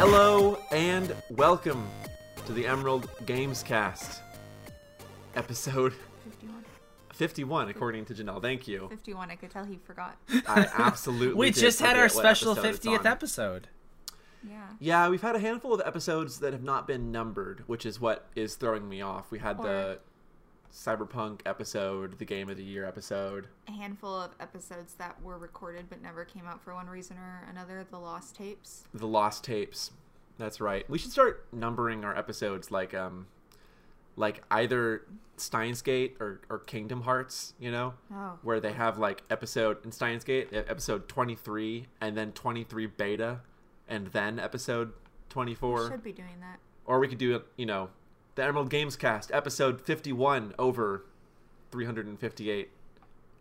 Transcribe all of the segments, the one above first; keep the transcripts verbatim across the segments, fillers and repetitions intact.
Hello and welcome to the Emerald Gamescast, episode fifty-one, according to Janelle. Thank you. fifty-one. I could tell he forgot. I absolutely We did just had our special fiftieth episode. Yeah. Yeah, we've had a handful of episodes that have not been numbered, which is what is throwing me off. We had or the Cyberpunk episode, the Game of the Year episode. A handful of episodes that were recorded but never came out for one reason or another, the Lost Tapes. The Lost Tapes. That's right. We should start numbering our episodes like um like either Steins Gate or, or Kingdom Hearts, you know? Oh. Where they have like episode in Steins Gate, episode twenty-three and then twenty-three beta and then episode twenty-four. We should be doing that. Or we could do, you know, the Emerald Gamescast, episode fifty-one, over three hundred fifty-eight,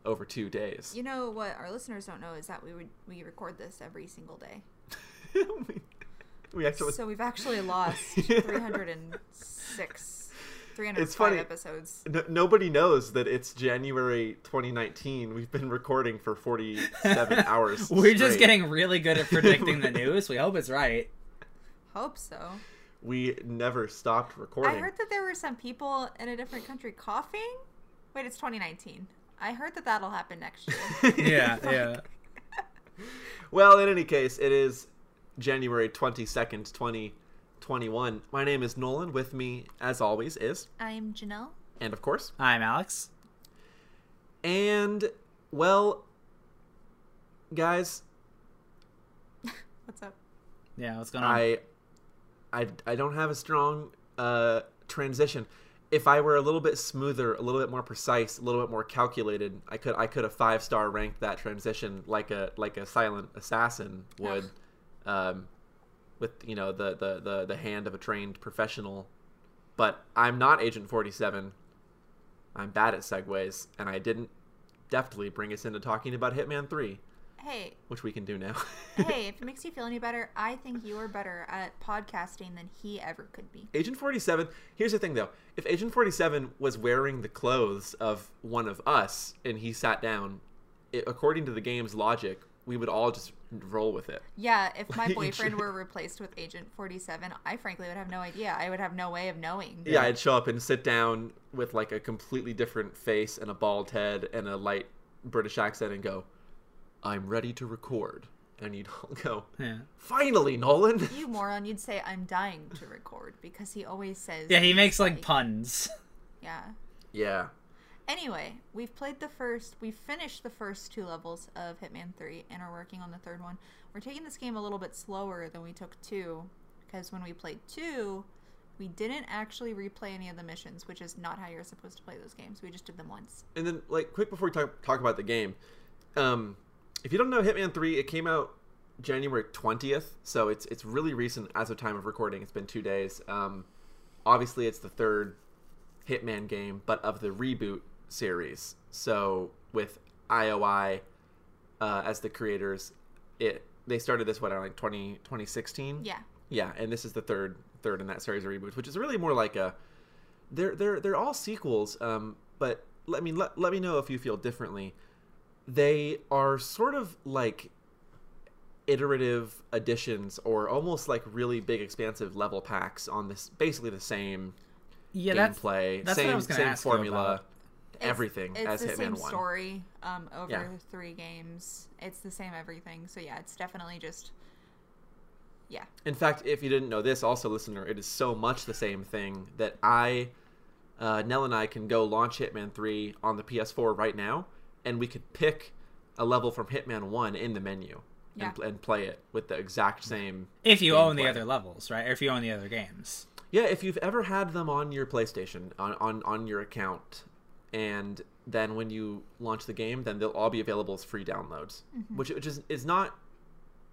over two days. You know what our listeners don't know is that we would we record this every single day. we, we actually so we've actually lost three hundred six, three hundred five episodes. No, nobody knows that it's January twenty nineteen. We've been recording for forty-seven hours. We're straight. Just getting really good at predicting the news. We hope it's right. Hope so. We never stopped recording. I heard that there were some people in a different country coughing. Wait, it's twenty nineteen. I heard that that'll happen next year. yeah, like... yeah. Well, in any case, it is January twenty-second, twenty twenty-one. My name is Nolan. With me, as always, is... I'm Janelle. And, of course... I'm Alex. And, well, guys... What's up? Yeah, what's going on? I... I, I don't have a strong uh, transition. If I were a little bit smoother, a little bit more precise, a little bit more calculated, I could I could have five star ranked that transition like a like a silent assassin would, um, with you know the, the, the, the hand of a trained professional. But I'm not Agent forty-seven. I'm bad at segues, and I didn't deftly bring us into talking about Hitman three. Hey, which we can do now. Hey, if it makes you feel any better, I think you are better at podcasting than he ever could be. Agent forty-seven, here's the thing though. If Agent forty-seven was wearing the clothes of one of us and he sat down, it, according to the game's logic, we would all just roll with it. Yeah, if my boyfriend were replaced with Agent forty-seven, I frankly would have no idea. I would have no way of knowing. Yeah, I'd show up and sit down with like a completely different face and a bald head and a light British accent and go, I'm ready to record. And you'd all go, yeah. Finally, Nolan! You moron, you'd say, I'm dying to record, because he always says... Yeah, he makes, like, like, puns. Yeah. Yeah. Anyway, we've played the first... We've finished the first two levels of Hitman three and are working on the third one. We're taking this game a little bit slower than we took two, because when we played two, we didn't actually replay any of the missions, which is not how you're supposed to play those games. We just did them once. And then, like, quick before we talk, talk about the game, um... if you don't know, Hitman three, it came out January twentieth, so it's it's really recent as of time of recording. It's been two days. Um, obviously, it's the third Hitman game, but of the reboot series. So with I O I uh, as the creators, it they started this, what, like twenty sixteen? Yeah. Yeah, and this is the third third in that series of reboots, which is really more like a... They're, they're, they're all sequels, um, but let me, let, let me know if you feel differently. They are sort of like iterative additions or almost like really big expansive level packs on this basically the same yeah, gameplay, that's, that's same same formula, everything it's, it's as Hitman one. It's the same story um, over yeah. three games. It's the same everything. So yeah, it's definitely just, yeah. In fact, if you didn't know this, also listener, it is so much the same thing that I, uh, Nell and I can go launch Hitman three on the P S four right now. And we could pick a level from Hitman one in the menu yeah. and, and play it with the exact same... If you own play. the other levels, right? Or if you own the other games. Yeah, if you've ever had them on your PlayStation, on, on, on your account, and then when you launch the game, then they'll all be available as free downloads, mm-hmm. which, which is, is not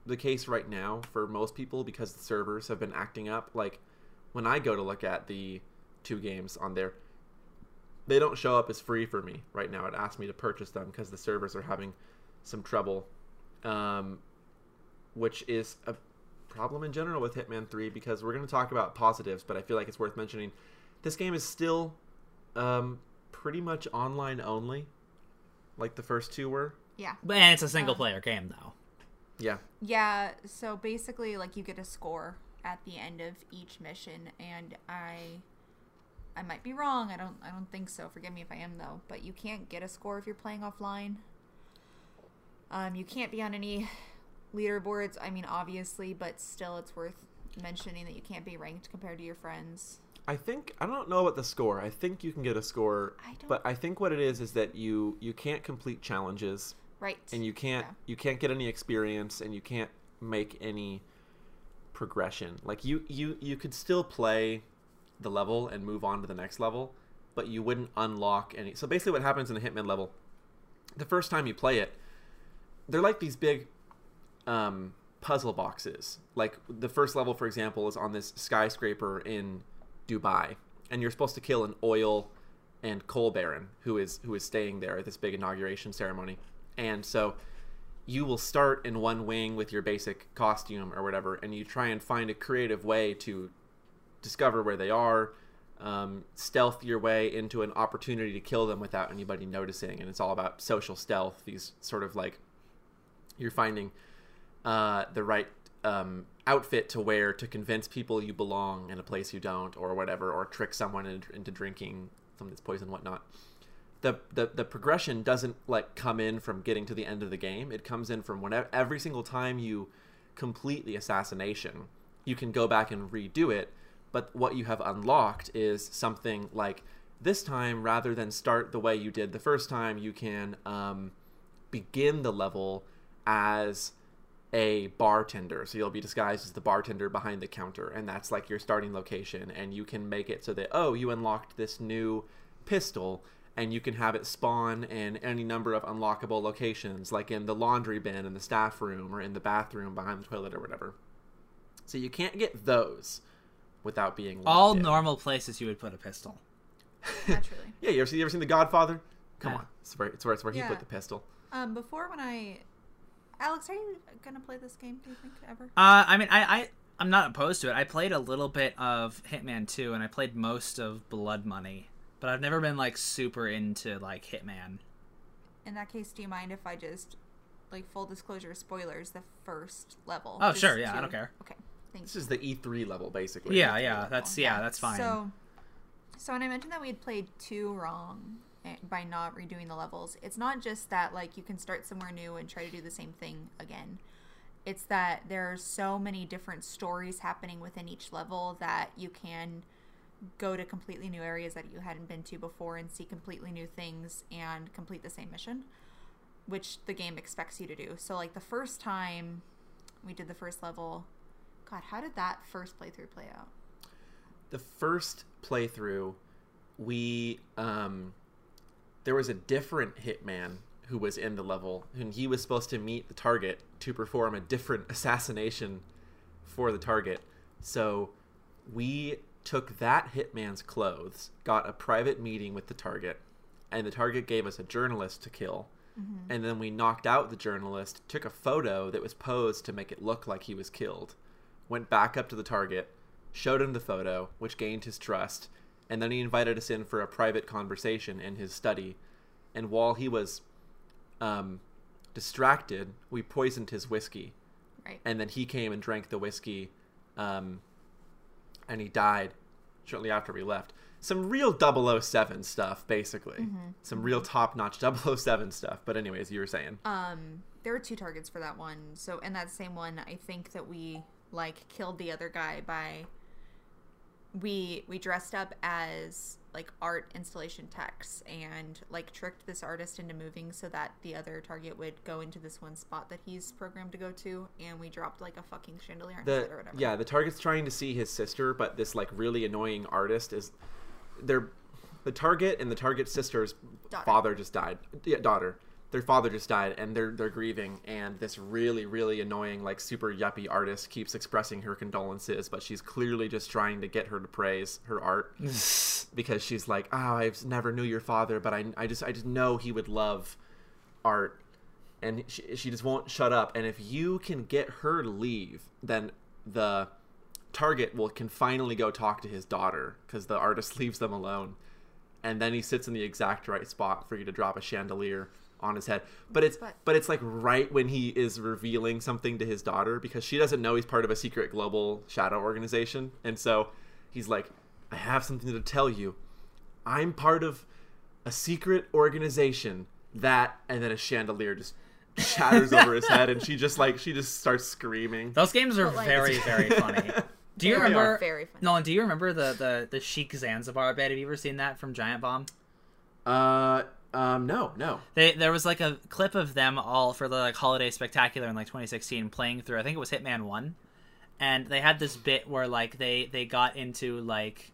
the case right now for most people because the servers have been acting up. Like, when I go to look at the two games on there... They don't show up as free for me right now. It asks me to purchase them because the servers are having some trouble, um, which is a problem in general with Hitman three because we're going to talk about positives, but I feel like it's worth mentioning. This game is still um, pretty much online only, like the first two were. Yeah. But it's a single-player um, game, though. Yeah. Yeah, so basically, like, you get a score at the end of each mission, and I I might be wrong. I don't I don't think so. Forgive me if I am though. But you can't get a score if you're playing offline. Um, you can't be on any leaderboards. I mean, obviously, but still, it's worth mentioning that you can't be ranked compared to your friends. I think I don't know about the score. I think you can get a score, I don't... but I think what it is is that you you can't complete challenges, right? And you can't yeah. you can't get any experience, and you can't make any progression. Like you you you could still play the level and move on to the next level, but you wouldn't unlock any. So basically, what happens in a Hitman level, the first time you play it, they're like these big um, puzzle boxes. Like the first level, for example, is on this skyscraper in Dubai, and you're supposed to kill an oil and coal baron who is who is staying there at this big inauguration ceremony. And so you will start in one wing with your basic costume or whatever, and you try and find a creative way to discover where they are, um, stealth your way into an opportunity to kill them without anybody noticing. And it's all about social stealth, these sort of like you're finding uh, the right um, outfit to wear to convince people you belong in a place you don't, or whatever, or trick someone in, into drinking something that's poison, whatnot. The, the the progression doesn't like come in from getting to the end of the game. It comes in from whenever, every single time you complete the assassination, you can go back and redo it. But what you have unlocked is something like, this time, rather than start the way you did the first time, you can um, begin the level as a bartender. So you'll be disguised as the bartender behind the counter, and that's like your starting location. And you can make it so that, oh, you unlocked this new pistol, and you can have it spawn in any number of unlockable locations, like in the laundry bin in the staff room, or in the bathroom behind the toilet, or whatever. So you can't get those without being locked all in. Normal places you would put a pistol. Naturally. Yeah, you ever see you ever seen The Godfather? Come yeah. on, it's where it's where, it's where yeah. he put the pistol. Um, before when I. Alex, are you gonna play this game? Do you think ever? Uh, I mean, I, I I'm not opposed to it. I played a little bit of Hitman two, and I played most of Blood Money, but I've never been like super into like Hitman. In that case, do you mind if I just like full disclosure spoilers the first level? Oh sure, yeah, to... I don't care. Okay, thanks. This is the E three level, basically. Yeah, yeah, level. that's yeah, that's fine. So, so when I mentioned that we had played two wrong by not redoing the levels, it's not just that like you can start somewhere new and try to do the same thing again. It's that there are so many different stories happening within each level that you can go to completely new areas that you hadn't been to before and see completely new things and complete the same mission, which the game expects you to do. So like the first time we did the first level, God, how did that first playthrough play out? The first playthrough, we um there was a different hitman who was in the level, and he was supposed to meet the target to perform a different assassination for the target. So we took that hitman's clothes, got a private meeting with the target, and the target gave us a journalist to kill. Mm-hmm. And then we knocked out the journalist, took a photo that was posed to make it look like he was killed, went back up to the target, showed him the photo, which gained his trust. And then he invited us in for a private conversation in his study. And while he was um, distracted, we poisoned his whiskey. Right. And then he came and drank the whiskey, um, and he died shortly after we left. Some real double oh seven stuff, basically. Mm-hmm. Some real top-notch double oh seven stuff. But anyways, you were saying. Um, there were two targets for that one. So in that same one, I think that we, like, killed the other guy by... We we dressed up as like art installation techs and like tricked this artist into moving so that the other target would go into this one spot that he's programmed to go to, and we dropped like a fucking chandelier on it or whatever. Yeah, the target's trying to see his sister, but this like really annoying artist is their the target and the target's sister's daughter. father just died. Yeah, daughter. Their father just died, and they're they're grieving, and this really, really annoying, like, super yuppie artist keeps expressing her condolences, but she's clearly just trying to get her to praise her art, because she's like, oh, I never knew your father, but I, I just I just know he would love art, and she, she just won't shut up, and if you can get her to leave, then the target will can finally go talk to his daughter, because the artist leaves them alone, and then he sits in the exact right spot for you to drop a chandelier on his head. But it's but it's like right when he is revealing something to his daughter, because she doesn't know he's part of a secret global shadow organization. And so he's like, I have something to tell you. I'm part of a secret organization that, and then a chandelier just shatters over his head, and she just like she just starts screaming. Those games are like, very very funny. Do you they remember very funny. Nolan, do you remember the the the Sheik Zanzibar bit? Have you ever seen that from Giant Bomb? Uh Um, no, no. They, there was like a clip of them all for the like holiday spectacular in like twenty sixteen playing through, I think it was Hitman one. And they had this bit where like they, they got into like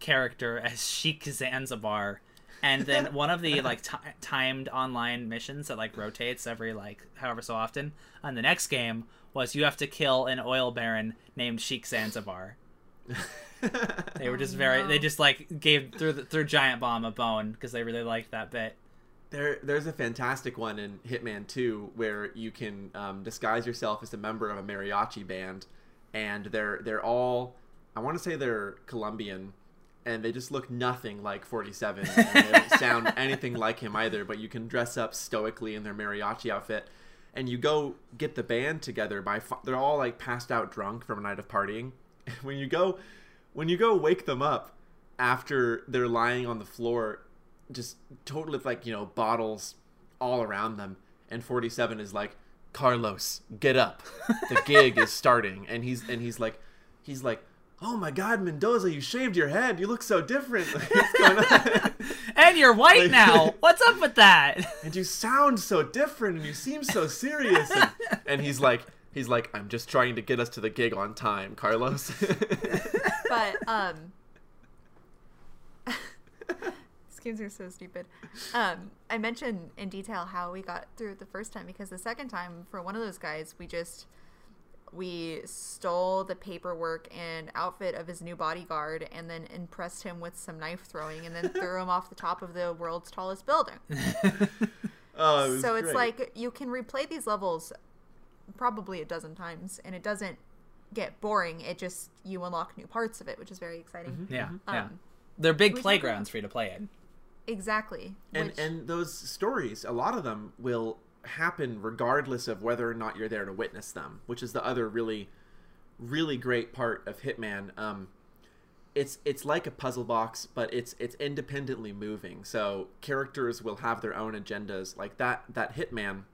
character as Sheik Zanzibar. And then one of the like t- timed online missions that like rotates every like however so often on the next game was you have to kill an oil baron named Sheik Zanzibar. They were just oh, very, no. they just like gave through the, through Giant Bomb a bone because they really liked that bit. There, there's a fantastic one in Hitman two where you can um, disguise yourself as a member of a mariachi band, and they're they're all, I want to say they're Colombian, and they just look nothing like forty-seven, and they don't sound anything like him either. But you can dress up stoically in their mariachi outfit, and you go get the band together. By they're all like passed out drunk from a night of partying. When you go, when you go wake them up after they're lying on the floor, just totally like, you know, bottles all around them, and forty-seven is like, Carlos, get up, the gig is starting, and he's and he's like, he's like, oh my God, Mendoza, you shaved your head, you look so different, like, what's going on? And you're white like, now. What's up with that? And you sound so different, and you seem so serious, and, and he's like, he's like, I'm just trying to get us to the gig on time, Carlos. But um, these games are so stupid. Um, I mentioned in detail how we got through it the first time, because the second time for one of those guys, we just we stole the paperwork and outfit of his new bodyguard, and then impressed him with some knife throwing, and then threw him off the top of the world's tallest building. Oh, it was so great. It's like you can replay these levels probably a dozen times, and it doesn't get boring. It just, you unlock new parts of it, which is very exciting. Mm-hmm. Yeah, um, yeah. They're big playgrounds for you to play it. Exactly. And which... and those stories, a lot of them will happen regardless of whether or not you're there to witness them, which is the other really, really great part of Hitman. Um, it's it's like a puzzle box, but it's it's independently moving. So characters will have their own agendas. Like that that Hitman,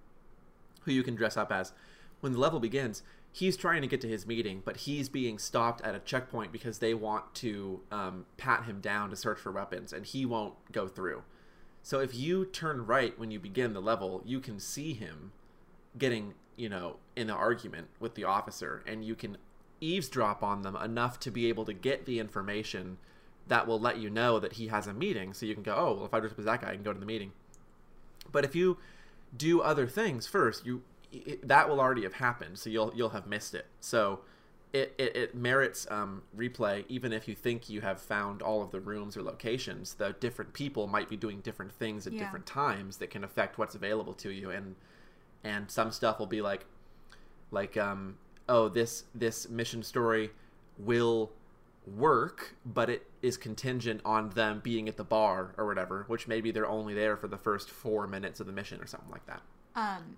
who you can dress up as. When the level begins, he's trying to get to his meeting, but he's being stopped at a checkpoint because they want to um, pat him down to search for weapons, and he won't go through. So if you turn right when you begin the level, you can see him getting, you know, in an argument with the officer, and you can eavesdrop on them enough to be able to get the information that will let you know that he has a meeting. So you can go, oh, well, if I dress up as that guy, I can go to the meeting. But if you do other things first, you... It, that will already have happened, so you'll you'll have missed it. So it, it, it merits um, replay, even if you think you have found all of the rooms or locations. The different people might be doing different things at yeah. different times that can affect what's available to you, and and some stuff will be like like um oh this this mission story will work, but it is contingent on them being at the bar or whatever, which maybe they're only there for the first four minutes of the mission or something like that. Um.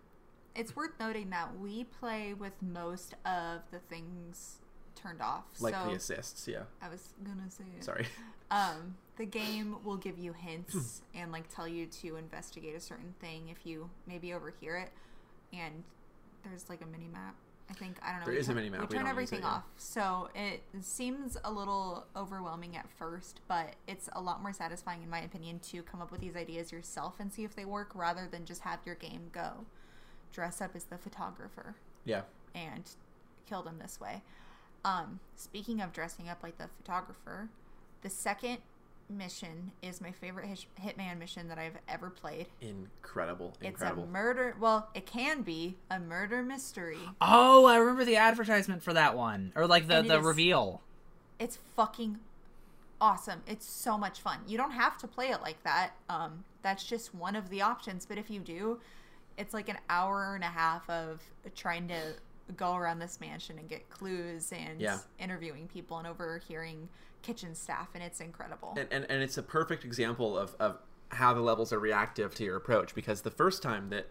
It's worth noting that we play with most of the things turned off. Like so the assists, yeah. I was gonna say it. Sorry. Um, the game will give you hints and like tell you to investigate a certain thing if you maybe overhear it. And there's like a mini map. I think I don't know. There is turn, a mini map. We, we turn everything off, so it seems a little overwhelming at first, but it's a lot more satisfying, in my opinion, to come up with these ideas yourself and see if they work, rather than just have your game go. Dress up as the photographer. Yeah. And kill them this way. Um, speaking of dressing up like the photographer, the second mission is my favorite hit- Hitman mission that I've ever played. Incredible. Incredible. It's a murder... Well, it can be a murder mystery. Oh, I remember the advertisement for that one. Or like the, the it is, reveal. It's fucking awesome. It's so much fun. You don't have to play it like that. Um, that's just one of the options. But if you do... It's like an hour and a half of trying to go around this mansion and get clues and yeah. interviewing people and overhearing kitchen staff, and it's incredible. And and, and it's a perfect example of, of how the levels are reactive to your approach, because the first time that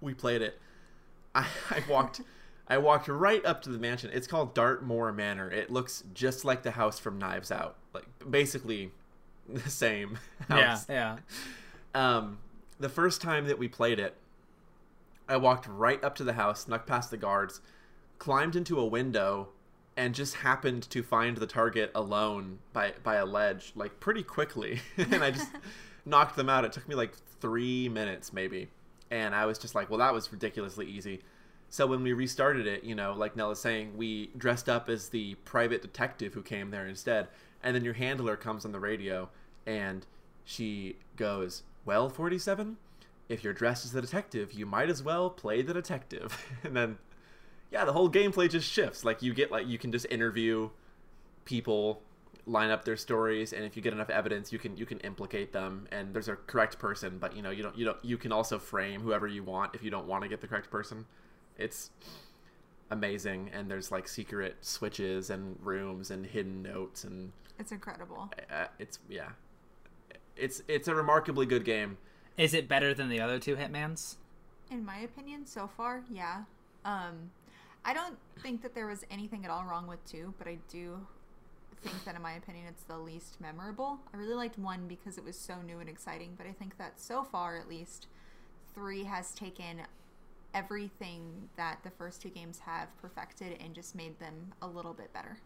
we played it, I, I walked I walked right up to the mansion. It's called Dartmoor Manor. It looks just like the house from Knives Out. Like, basically the same house. Yeah, yeah. Um, the first time that we played it, I walked right up to the house, snuck past the guards, climbed into a window, and just happened to find the target alone by by a ledge, like, pretty quickly. And I just knocked them out. It took me like three minutes maybe. And I was just like, well, that was ridiculously easy. So when we restarted it, you know, like Nell is saying, we dressed up as the private detective who came there instead. And then your handler comes on the radio, and she goes, well, forty-seven, if you're dressed as the detective, you might as well play the detective. And then, yeah, the whole gameplay just shifts. Like, you get, like, you can just interview people, line up their stories, and if you get enough evidence, you can you can implicate them, and there's a correct person, but you know, you don't you don't you can also frame whoever you want if you don't want to get the correct person. It's amazing, and there's like secret switches and rooms and hidden notes, and it's incredible. Uh, it's yeah. It's it's a remarkably good game. Is it better than the other two Hitmans? In my opinion, so far, yeah. Um I don't think that there was anything at all wrong with two, but I do think that in my opinion it's the least memorable. I really liked one because it was so new and exciting, but I think that so far at least three has taken everything that the first two games have perfected and just made them a little bit better.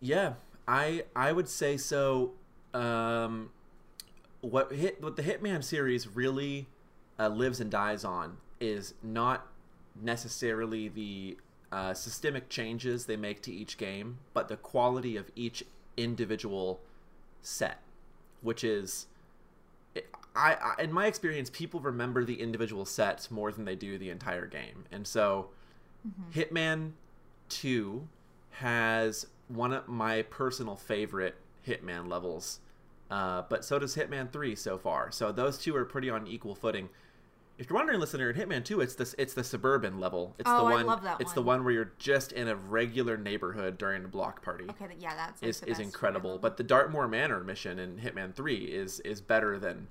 Yeah, I I would say so. Um, what hit what the Hitman series really uh, lives and dies on is not necessarily the Uh, systemic changes they make to each game, but the quality of each individual set, which is, it, I, I in my experience, people remember the individual sets more than they do the entire game. And so mm-hmm. Hitman two has one of my personal favorite Hitman levels, uh, but so does Hitman three so far. So those two are pretty on equal footing. If you're wondering, listener, in Hitman two, it's this it's the suburban level. It's oh, the one, I love that one. It's the one where you're just in a regular neighborhood during a block party. Okay, yeah, that's like is, the is incredible. But the Dartmoor Manor mission in Hitman three is is better than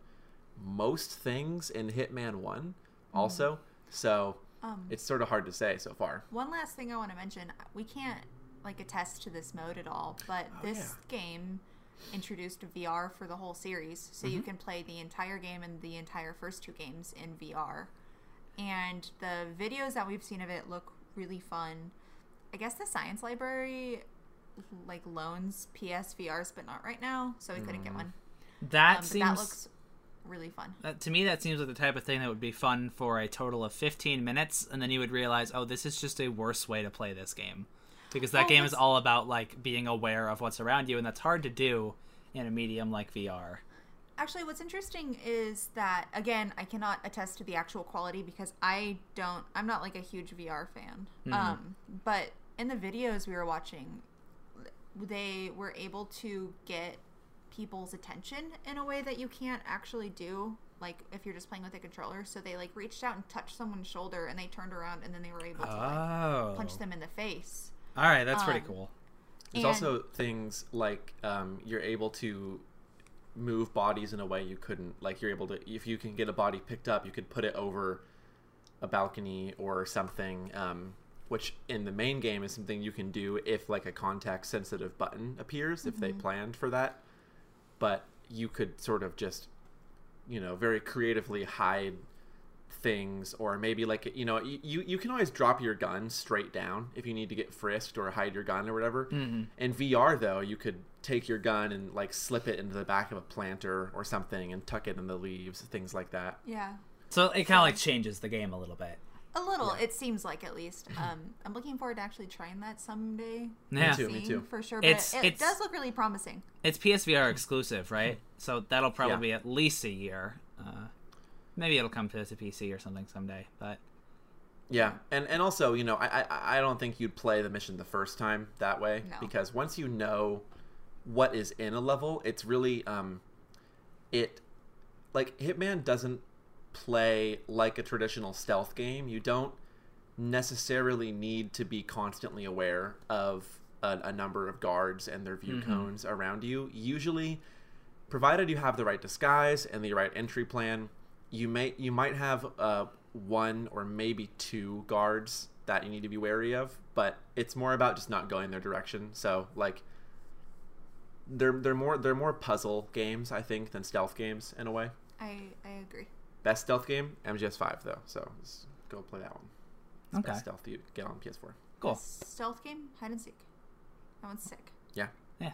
most things in Hitman one also. Mm. So um, it's sort of hard to say so far. One last thing I want to mention, we can't like attest to this mode at all, but oh, this yeah. game introduced V R for the whole series, so mm-hmm. you can play the entire game and the entire first two games in V R, and the videos that we've seen of it look really fun. I guess the science library like loans P S V Rs, but not right now, so we mm. couldn't get one. That um, seems that looks really fun. Uh, to me, that seems like the type of thing that would be fun for a total of fifteen minutes, and then you would realize, oh, this is just a worse way to play this game. Because that oh, game is all about, like, being aware of what's around you, and that's hard to do in a medium like V R. Actually, what's interesting is that, again, I cannot attest to the actual quality because I don't, I'm not, like, a huge V R fan. Mm-hmm. Um, but in the videos we were watching, they were able to get people's attention in a way that you can't actually do, like, if you're just playing with a controller. So they, like, reached out and touched someone's shoulder, and they turned around, and then they were able to, oh. like, punch them in the face. All right, that's pretty um, cool. There's also things like um, you're able to move bodies in a way you couldn't. Like, you're able to, if you can get a body picked up, you could put it over a balcony or something, um, which in the main game is something you can do if, like, a context-sensitive button appears, mm-hmm. if they planned for that. But you could sort of just, you know, very creatively hide things, or maybe like, you know, you you can always drop your gun straight down if you need to get frisked or hide your gun or whatever. Mm-hmm. In V R though, you could take your gun and like slip it into the back of a planter or something and tuck it in the leaves, things like that. Yeah. So it kind of like changes the game a little bit. A little, yeah. It seems like, at least. Um, I'm looking forward to actually trying that someday. Yeah, me too, me too. For sure, but it's, it, it it's, does look really promising. It's P S V R exclusive, right? So that'll probably yeah. be at least a year. Uh, Maybe it'll come to, to P C or something someday, but yeah, and and also, you know, I, I I don't think you'd play the mission the first time that way, no. because once you know what is in a level, it's really um, it like Hitman doesn't play like a traditional stealth game. You don't necessarily need to be constantly aware of a, a number of guards and their view mm-hmm. cones around you. Usually, provided you have the right disguise and the right entry plan, you may you might have uh, one or maybe two guards that you need to be wary of, but it's more about just not going their direction. So like they're they're more they're more puzzle games, I think, than stealth games in a way. I I agree. Best stealth game, M G S five though. So let's go play that one. It's okay. Best stealth you get on P S four. Cool. Best stealth game, hide and seek. That one's sick. Yeah. Yeah.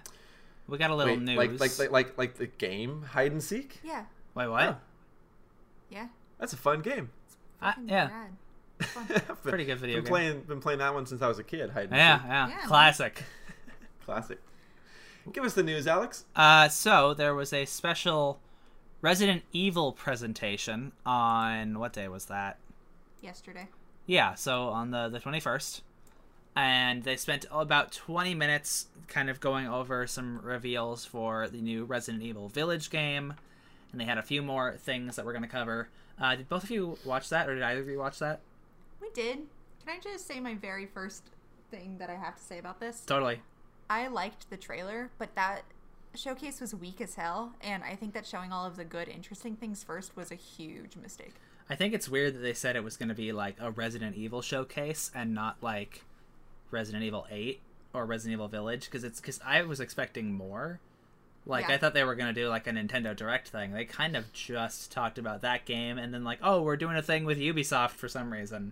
We got a little Wait, news. Like, like like like like the game hide and seek. Yeah. Wait, what? Oh. Yeah. That's a fun game. It's I, yeah. Bad. Pretty good video been game. Playing, been playing that one since I was a kid. Hide and yeah, seek. yeah, yeah. Classic. Classic. Give us the news, Alex. Uh, so there was a special Resident Evil presentation on what day was that? Yesterday. Yeah, so on the the twenty-first, and they spent about twenty minutes kind of going over some reveals for the new Resident Evil Village game, and they had a few more things that we're going to cover. Uh, did both of you watch that, or did either of you watch that? We did. Can I just say my very first thing that I have to say about this? Totally. I liked the trailer, but that showcase was weak as hell, and I think that showing all of the good, interesting things first was a huge mistake. I think it's weird that they said it was going to be like a Resident Evil showcase and not like Resident Evil eight or Resident Evil Village, because it's because I was expecting more. Like, yeah. I thought they were going to do, like, a Nintendo Direct thing. They kind of just talked about that game, and then, like, oh, we're doing a thing with Ubisoft for some reason.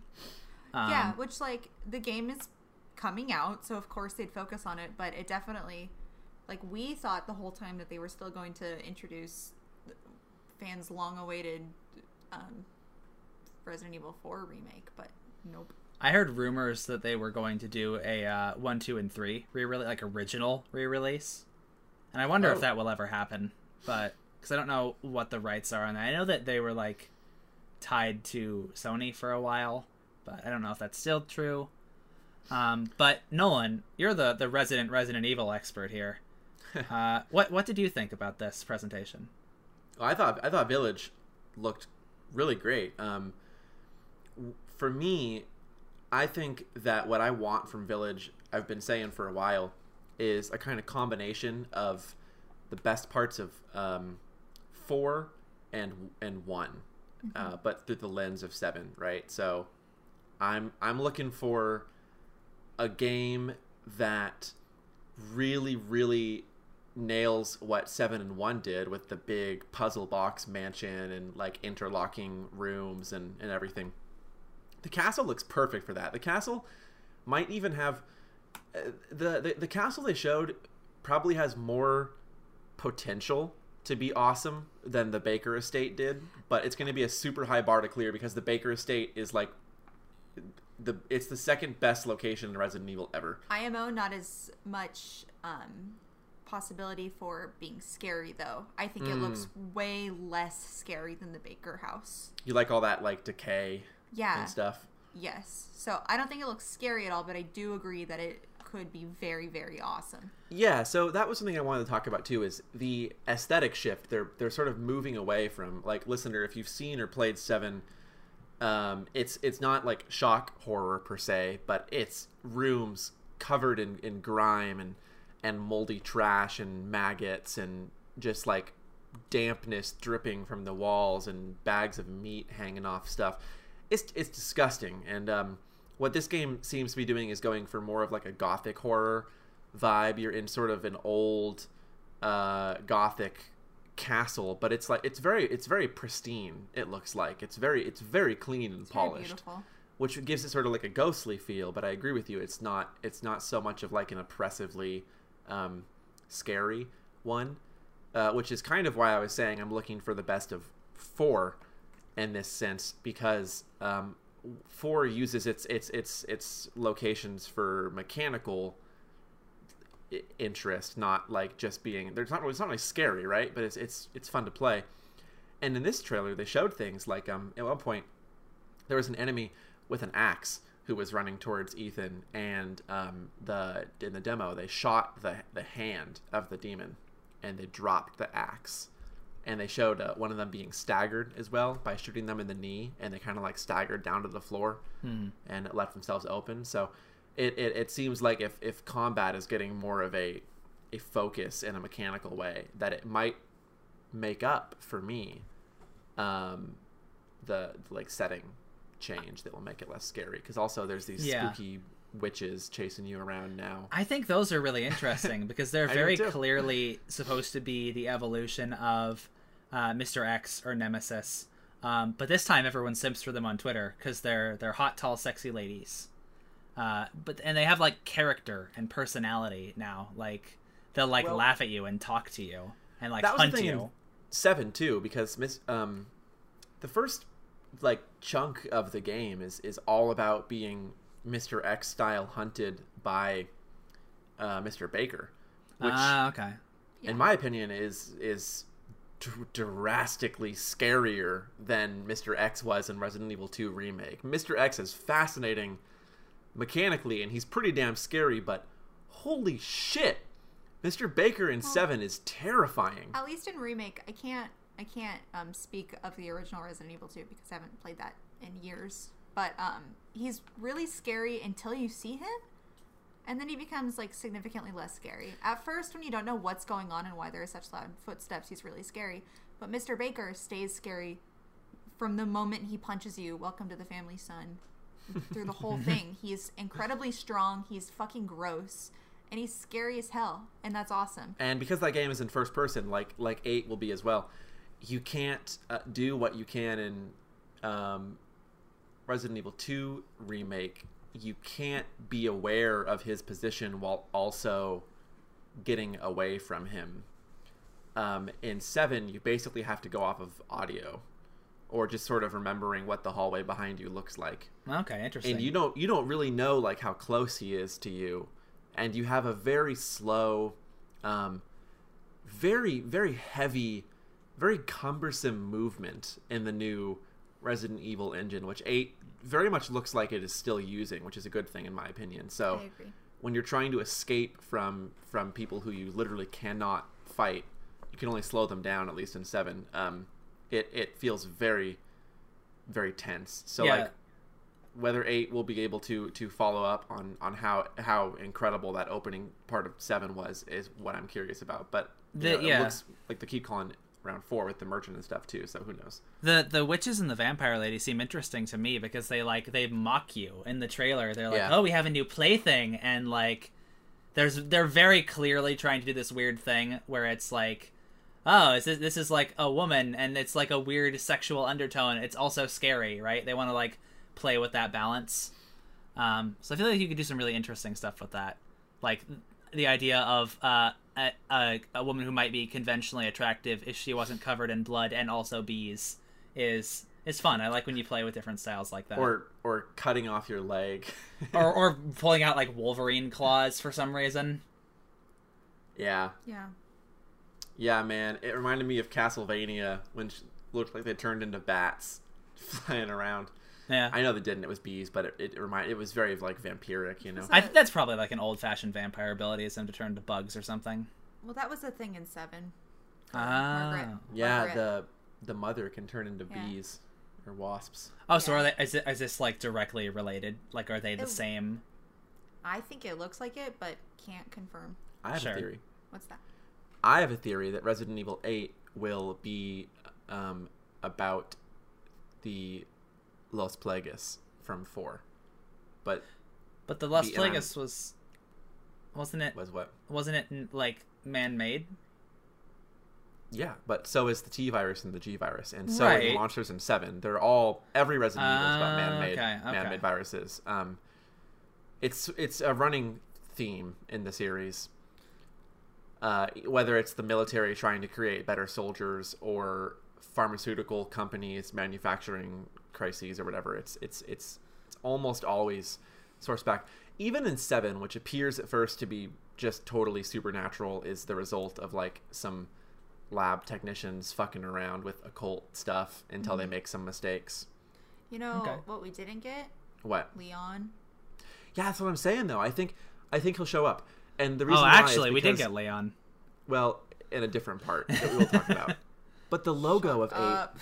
Um, yeah, which, like, the game is coming out, so of course they'd focus on it, but it definitely, like, we thought the whole time that they were still going to introduce fans' long-awaited um, Resident Evil four remake, but nope. I heard rumors that they were going to do a uh, one, two, and three re-release, like, original re-release. And I wonder oh. if that will ever happen, but because I don't know what the rights are on that. I know that they were like tied to Sony for a while, but I don't know if that's still true. Um, but Nolan, you're the, the resident Resident Evil expert here. uh, what what did you think about this presentation? Well, I thought I thought Village looked really great. Um, for me, I think that what I want from Village, I've been saying for a while, is a kind of combination of the best parts of um, four and and one, mm-hmm. uh, but through the lens of seven, right? So, I'm I'm looking for a game that really really nails what seven and one did with the big puzzle box mansion and like interlocking rooms and and everything. The castle looks perfect for that. The castle might even have. The, the the castle they showed probably has more potential to be awesome than the Baker Estate did, but it's going to be a super high bar to clear because the Baker Estate is like the it's the second best location in Resident Evil ever. I M O not as much um, possibility for being scary though. I think mm. it looks way less scary than the Baker house. You like all that like decay, yeah, and stuff. Yes, so I don't think it looks scary at all, but I do agree that it could be very, very awesome. Yeah, so that was something I wanted to talk about too, is the aesthetic shift. They're they're sort of moving away from, like, listener, if you've seen or played Seven, um, it's it's not like shock horror per se, but it's rooms covered in, in grime and and moldy trash and maggots and just like dampness dripping from the walls and bags of meat hanging off stuff. It's it's disgusting, and um, what this game seems to be doing is going for more of like a gothic horror vibe. You're in sort of an old uh, gothic castle, but it's like it's very it's very pristine. It looks like it's very it's very clean and it's polished, which gives it sort of like a ghostly feel. But I agree with you, it's not it's not so much of like an oppressively um, scary one, uh, which is kind of why I was saying I'm looking for the best of four. In this sense, because um, four uses its its its its locations for mechanical interest, not like just being. There's not it's not really scary, right? But it's it's it's fun to play. And in this trailer, they showed things like um at one point there was an enemy with an axe who was running towards Ethan, and um the in the demo they shot the the hand of the demon, and they dropped the axe. And they showed uh, one of them being staggered as well by shooting them in the knee, and they kind of like staggered down to the floor hmm. and it left themselves open. So it, it, it seems like if, if combat is getting more of a, a focus in a mechanical way, that it might make up for me um, the, the like setting change that will make it less scary. Because also there's these yeah. spooky witches chasing you around now. I think those are really interesting because they're very clearly supposed to be the evolution of uh, Mister X or Nemesis. Um, but this time everyone simps for them on Twitter because they're they're hot, tall, sexy ladies. Uh, but and they have like character and personality now. Like they'll like well, laugh at you and talk to you and like hunt you. Seven too, because miss um, the first like chunk of the game is is all about being Mister X style hunted by uh, Mister Baker, which uh, okay, in yeah. my opinion is is. drastically scarier than Mister X was in Resident Evil two Remake. Mister X is fascinating mechanically, and he's pretty damn scary, but holy shit, Mister Baker in well, seven is terrifying. At least in Remake, I can't I can't um, speak of the original Resident Evil two because I haven't played that in years, but um, he's really scary until you see him, and then he becomes, like, significantly less scary. At first, when you don't know what's going on and why there are such loud footsteps, he's really scary. But Mister Baker stays scary from the moment he punches you. Welcome to the family, son. Through the whole thing. He's incredibly strong. He's fucking gross. And he's scary as hell. And that's awesome. And because that game is in first person, like like eight will be as well, you can't uh, do what you can in um, Resident Evil two Remake. You can't be aware of his position while also getting away from him. Um, in seven, you basically have to go off of audio or just sort of remembering what the hallway behind you looks like. Okay, interesting. And you don't you don't really know like how close he is to you, and you have a very slow, um, very very heavy, very cumbersome movement in the new Resident Evil engine, which eight very much looks like it is still using, which is a good thing in my opinion. So I agree. When you're trying to escape from from people who you literally cannot fight, you can only slow them down, at least in seven. Um, it, it feels very, very tense. So yeah. like whether eight will be able to to follow up on, on how how incredible that opening part of seven was is what I'm curious about. But you the, know, it yeah. looks like they keep calling round four with the merchant and stuff too, so who knows. The the witches and the vampire lady seem interesting to me because they like they mock you in the trailer. They're like yeah. oh, we have a new plaything, and like there's they're very clearly trying to do this weird thing where it's like, oh, is this, this is like a woman and it's like a weird sexual undertone. It's also scary, right? They want to like play with that balance. Um so I feel like you could do some really interesting stuff with that, like the idea of uh A, a, a woman who might be conventionally attractive if she wasn't covered in blood and also bees is is fun. I like when you play with different styles like that. Or or cutting off your leg. or or pulling out like Wolverine claws for some reason. Yeah. Yeah. Yeah, man. It reminded me of Castlevania when she looked like they turned into bats flying around. Yeah. I know they didn't. It was bees, but it it, remind, it was very like vampiric, you know. I think that's probably like an old-fashioned vampire ability, is them to turn to bugs or something. Well, that was the thing in seven. Ah, Margaret. yeah, Margaret. the the mother can turn into yeah. bees or wasps. Oh, yeah. So are they? Is, it, is this like directly related? Like, are they the it, same? I think it looks like it, but can't confirm. I have sure. a theory. What's that? I have a theory that Resident Evil eight will be um, about the Los Plagas from four, but but the Los Plagas was wasn't it was what wasn't it like man-made? Yeah, but so is the T virus and the G virus, and so right. are the monsters in seven. They're all every Resident uh, Evil is about man-made okay, okay. man-made viruses. Um, it's it's a running theme in the series. Uh, whether it's the military trying to create better soldiers or pharmaceutical companies manufacturing crises or whatever, it's it's it's it's almost always sourced back. Even in seven, which appears at first to be just totally supernatural, is the result of like some lab technicians fucking around with occult stuff until mm-hmm. they make some mistakes. You know okay. what we didn't get? What? Leon. Yeah, that's what I'm saying though. I think I think he'll show up, and the reason. Oh, actually, why is because, we did get Leon. Well, in a different part that we'll talk about. But the logo Shut of up. eight.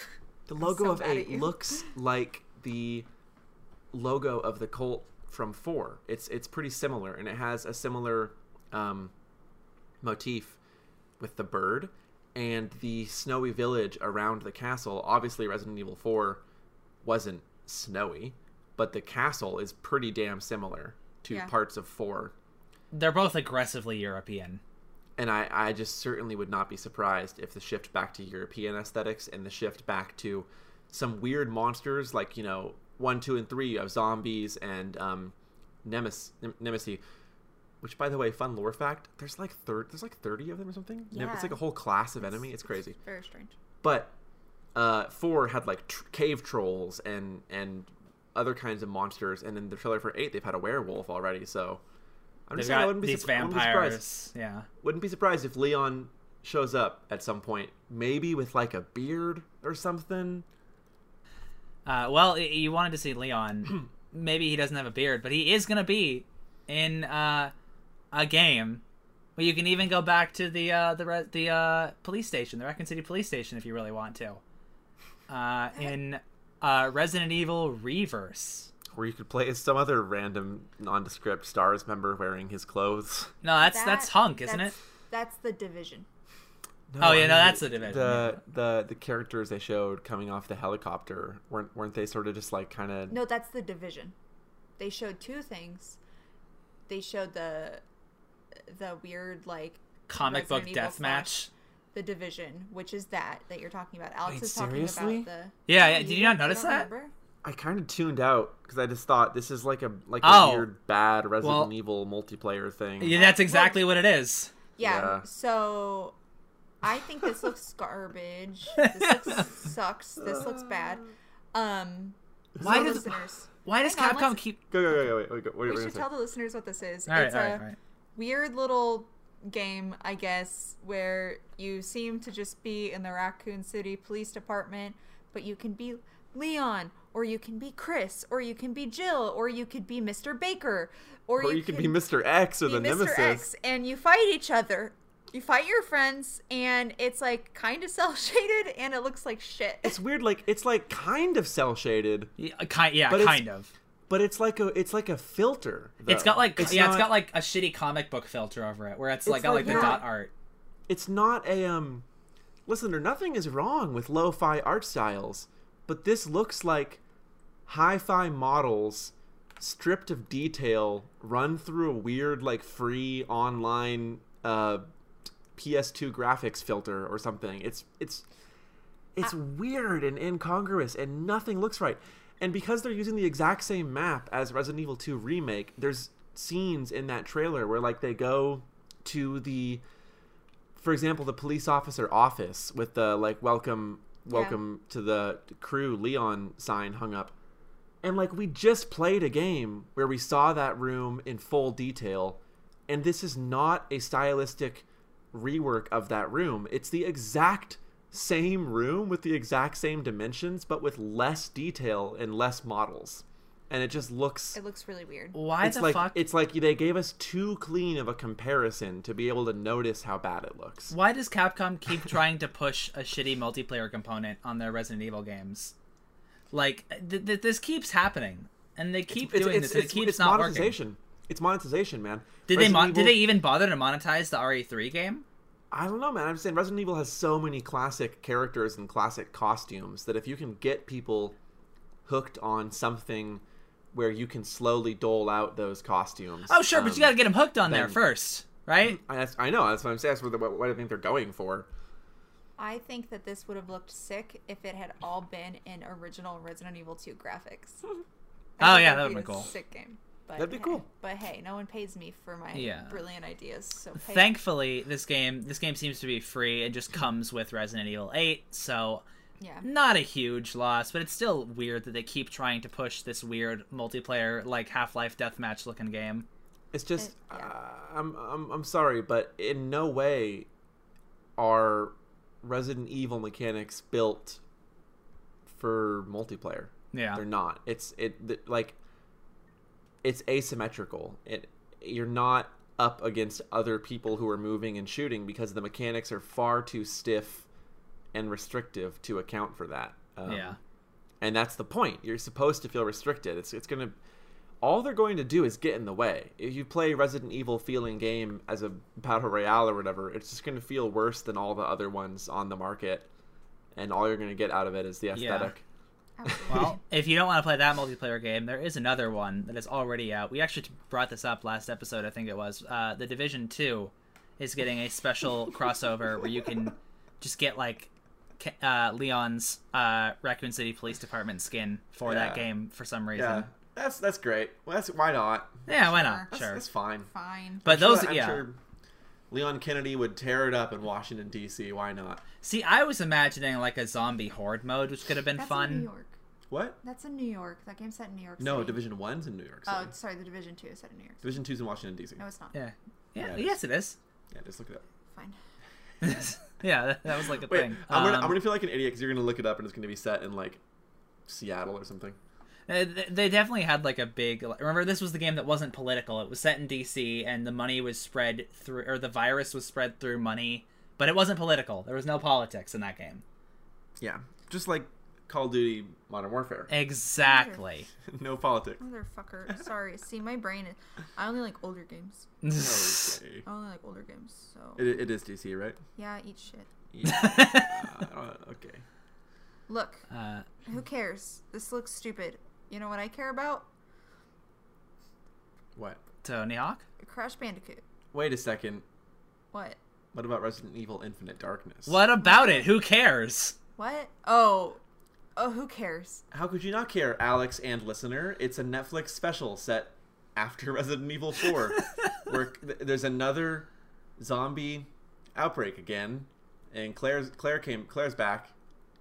The logo so of eight looks like the logo of the cult from four. It's it's pretty similar, and it has a similar um, motif with the bird and the snowy village around the castle. Obviously, Resident Evil four wasn't snowy, but the castle is pretty damn similar to yeah. parts of four. They're both aggressively European. And I, I just certainly would not be surprised if the shift back to European aesthetics and the shift back to some weird monsters like, you know, one, two, and three, you have zombies and um, Nemesis, Nemesis, which, by the way, fun lore fact, there's like thir- there's like thirty of them or something. Yeah. It's like a whole class of enemy. It's, it's crazy. It's very strange. But uh, four had like tr- cave trolls and, and other kinds of monsters. And in the trailer for eight, they've had a werewolf already, so... I'm just saying, I wouldn't be, su- wouldn't be surprised. Yeah. Wouldn't be surprised if Leon shows up at some point, maybe with like a beard or something. Uh, well, you wanted to see Leon. Maybe he doesn't have a beard, but he is going to be in uh, a game. Well, you can even go back to the uh, the re- the uh, police station, the Raccoon City police station, if you really want to. Uh, in uh, Resident Evil Reverse. Where you could play as some other random nondescript STARS member wearing his clothes. No, that's that, that's Hunk, isn't that's, it? That's the Division. No, oh yeah, I, no, that's the Division. The the the characters they showed coming off the helicopter weren't weren't they sort of just like kind of? No, that's the Division. They showed two things. They showed the the weird like comic book deathmatch. The Division, which is that that you're talking about. Alex Wait, is talking seriously? about the. Yeah, yeah. Did you not notice that? Remember? I kind of tuned out because I just thought this is like a like oh. a weird bad Resident well, Evil multiplayer thing. Yeah, that's exactly well, what it is. Yeah, yeah. So I think this looks garbage. This looks sucks. This looks bad. Um, why so does listeners, why does Capcom on, keep go go go go wait wait go? What we should tell the listeners what this is. All right, it's all right, a all right. weird little game, I guess, where you seem to just be in the Raccoon City Police Department, but you can be Leon, or you can be Chris, or you can be Jill, or you could be Mister Baker, or, or you, you could be Mister X or the Nemesis. Mister X, and you fight each other. You fight your friends, and it's like kind of cell shaded, and it looks like shit. It's weird, like it's like kind of cell shaded. Yeah, kind, yeah, kind of. But it's like a it's like a filter. Though. It's got like it's yeah, not, it's got like a shitty comic book filter over it, where it's, it's like got like, like the dot art. It's not a um. Listener, nothing is wrong with lo-fi art styles. But this looks like hi-fi models stripped of detail run through a weird, like, free online uh, P S two graphics filter or something. It's it's it's I- weird and incongruous, and nothing looks right. And because they're using the exact same map as Resident Evil two Remake, there's scenes in that trailer where, like, they go to the, for example, the police officer office with the, like, welcome... welcome yeah. to the crew Leon sign hung up, and like we just played a game where we saw that room in full detail, and this is not a stylistic rework of that room. It's the exact same room with the exact same dimensions, but with less detail and less models, and it just looks it looks really weird. Why it's the like, fuck it's like they gave us too clean of a comparison to be able to notice how bad it looks. Why does Capcom keep trying to push a shitty multiplayer component on their Resident Evil games? Like th- th- this keeps happening, and they keep it's, doing it's, this it's, it keeps it's not monetization. working. It's monetization, man. Did Resident they mon- Evil... did they even bother to monetize the R E three game? I don't know, man. I'm saying Resident Evil has so many classic characters and classic costumes that if you can get people hooked on something where you can slowly dole out those costumes. Oh, sure, um, but you got to get them hooked on then, there first, right? I, I know, that's what I'm saying. That's what, what I think they're going for. I think that this would have looked sick if it had all been in original Resident Evil two graphics. I oh, yeah, that would be cool. Sick game. But That'd be hey, cool. But hey, no one pays me for my yeah. brilliant ideas. So pay Thankfully, me. this game this game seems to be free and just comes with Resident Evil eight, so... Yeah. Not a huge loss, but it's still weird that they keep trying to push this weird multiplayer, like Half-Life deathmatch looking game. It's just, it, yeah. uh, I'm, I'm, I'm sorry, but in no way are Resident Evil mechanics built for multiplayer. Yeah, they're not. It's it like it's asymmetrical. It you're not up against other people who are moving and shooting because the mechanics are far too stiff and restrictive to account for that. Um, yeah. And that's the point. You're supposed to feel restricted. It's it's going to... all they're going to do is get in the way. If you play Resident Evil feeling game as a battle royale or whatever, it's just going to feel worse than all the other ones on the market, and all you're going to get out of it is the aesthetic. Yeah. Well, if you don't want to play that multiplayer game, there is another one that is already out. We actually brought this up last episode, I think it was. Uh, the Division two is getting a special crossover where you can just get, like, uh, Leon's uh, Raccoon City Police Department skin for yeah. that game for some reason. Yeah. That's that's great. Well, that's why not? Yeah, why not? That's, sure, that's fine. Fine. But I'm those, sure, yeah. I'm sure Leon Kennedy would tear it up in Washington D C. Why not? See, I was imagining like a zombie horde mode, which could have been that's fun. In New York. What? That's in New York. That game's set in New York City. No, Division One's in New York City. Oh, sorry, the Division Two is set in New York City. Division Two's in Washington D C. No, it's not. Yeah. Yeah. yeah it yes, it is. Yeah, just look it up. Fine. yeah, that, that was like a Wait, thing. I'm gonna um, I'm gonna feel like an idiot because you're gonna look it up and it's gonna be set in like Seattle or something. They definitely had like a big, remember this was the game that wasn't political. It was set in D C and the money was spread through, or the virus was spread through money, but it wasn't political. There was no politics in that game. Yeah. Just like Call of Duty Modern Warfare. Exactly. No politics. Motherfucker. Sorry. See, my brain is, I only like older games. Okay. I only like older games. So It, it is D C, right? Yeah. Eat shit. Yeah. uh, okay. Look, uh, who cares? This looks stupid. You know what I care about? What? Tony Hawk? Crash Bandicoot. Wait a second. What? What about Resident Evil Infinite Darkness? What about it? Who cares? What? Oh. Oh, who cares? How could you not care, Alex and listener? It's a Netflix special set after Resident Evil four. where there's another zombie outbreak again. And Claire's, Claire came, Claire's back.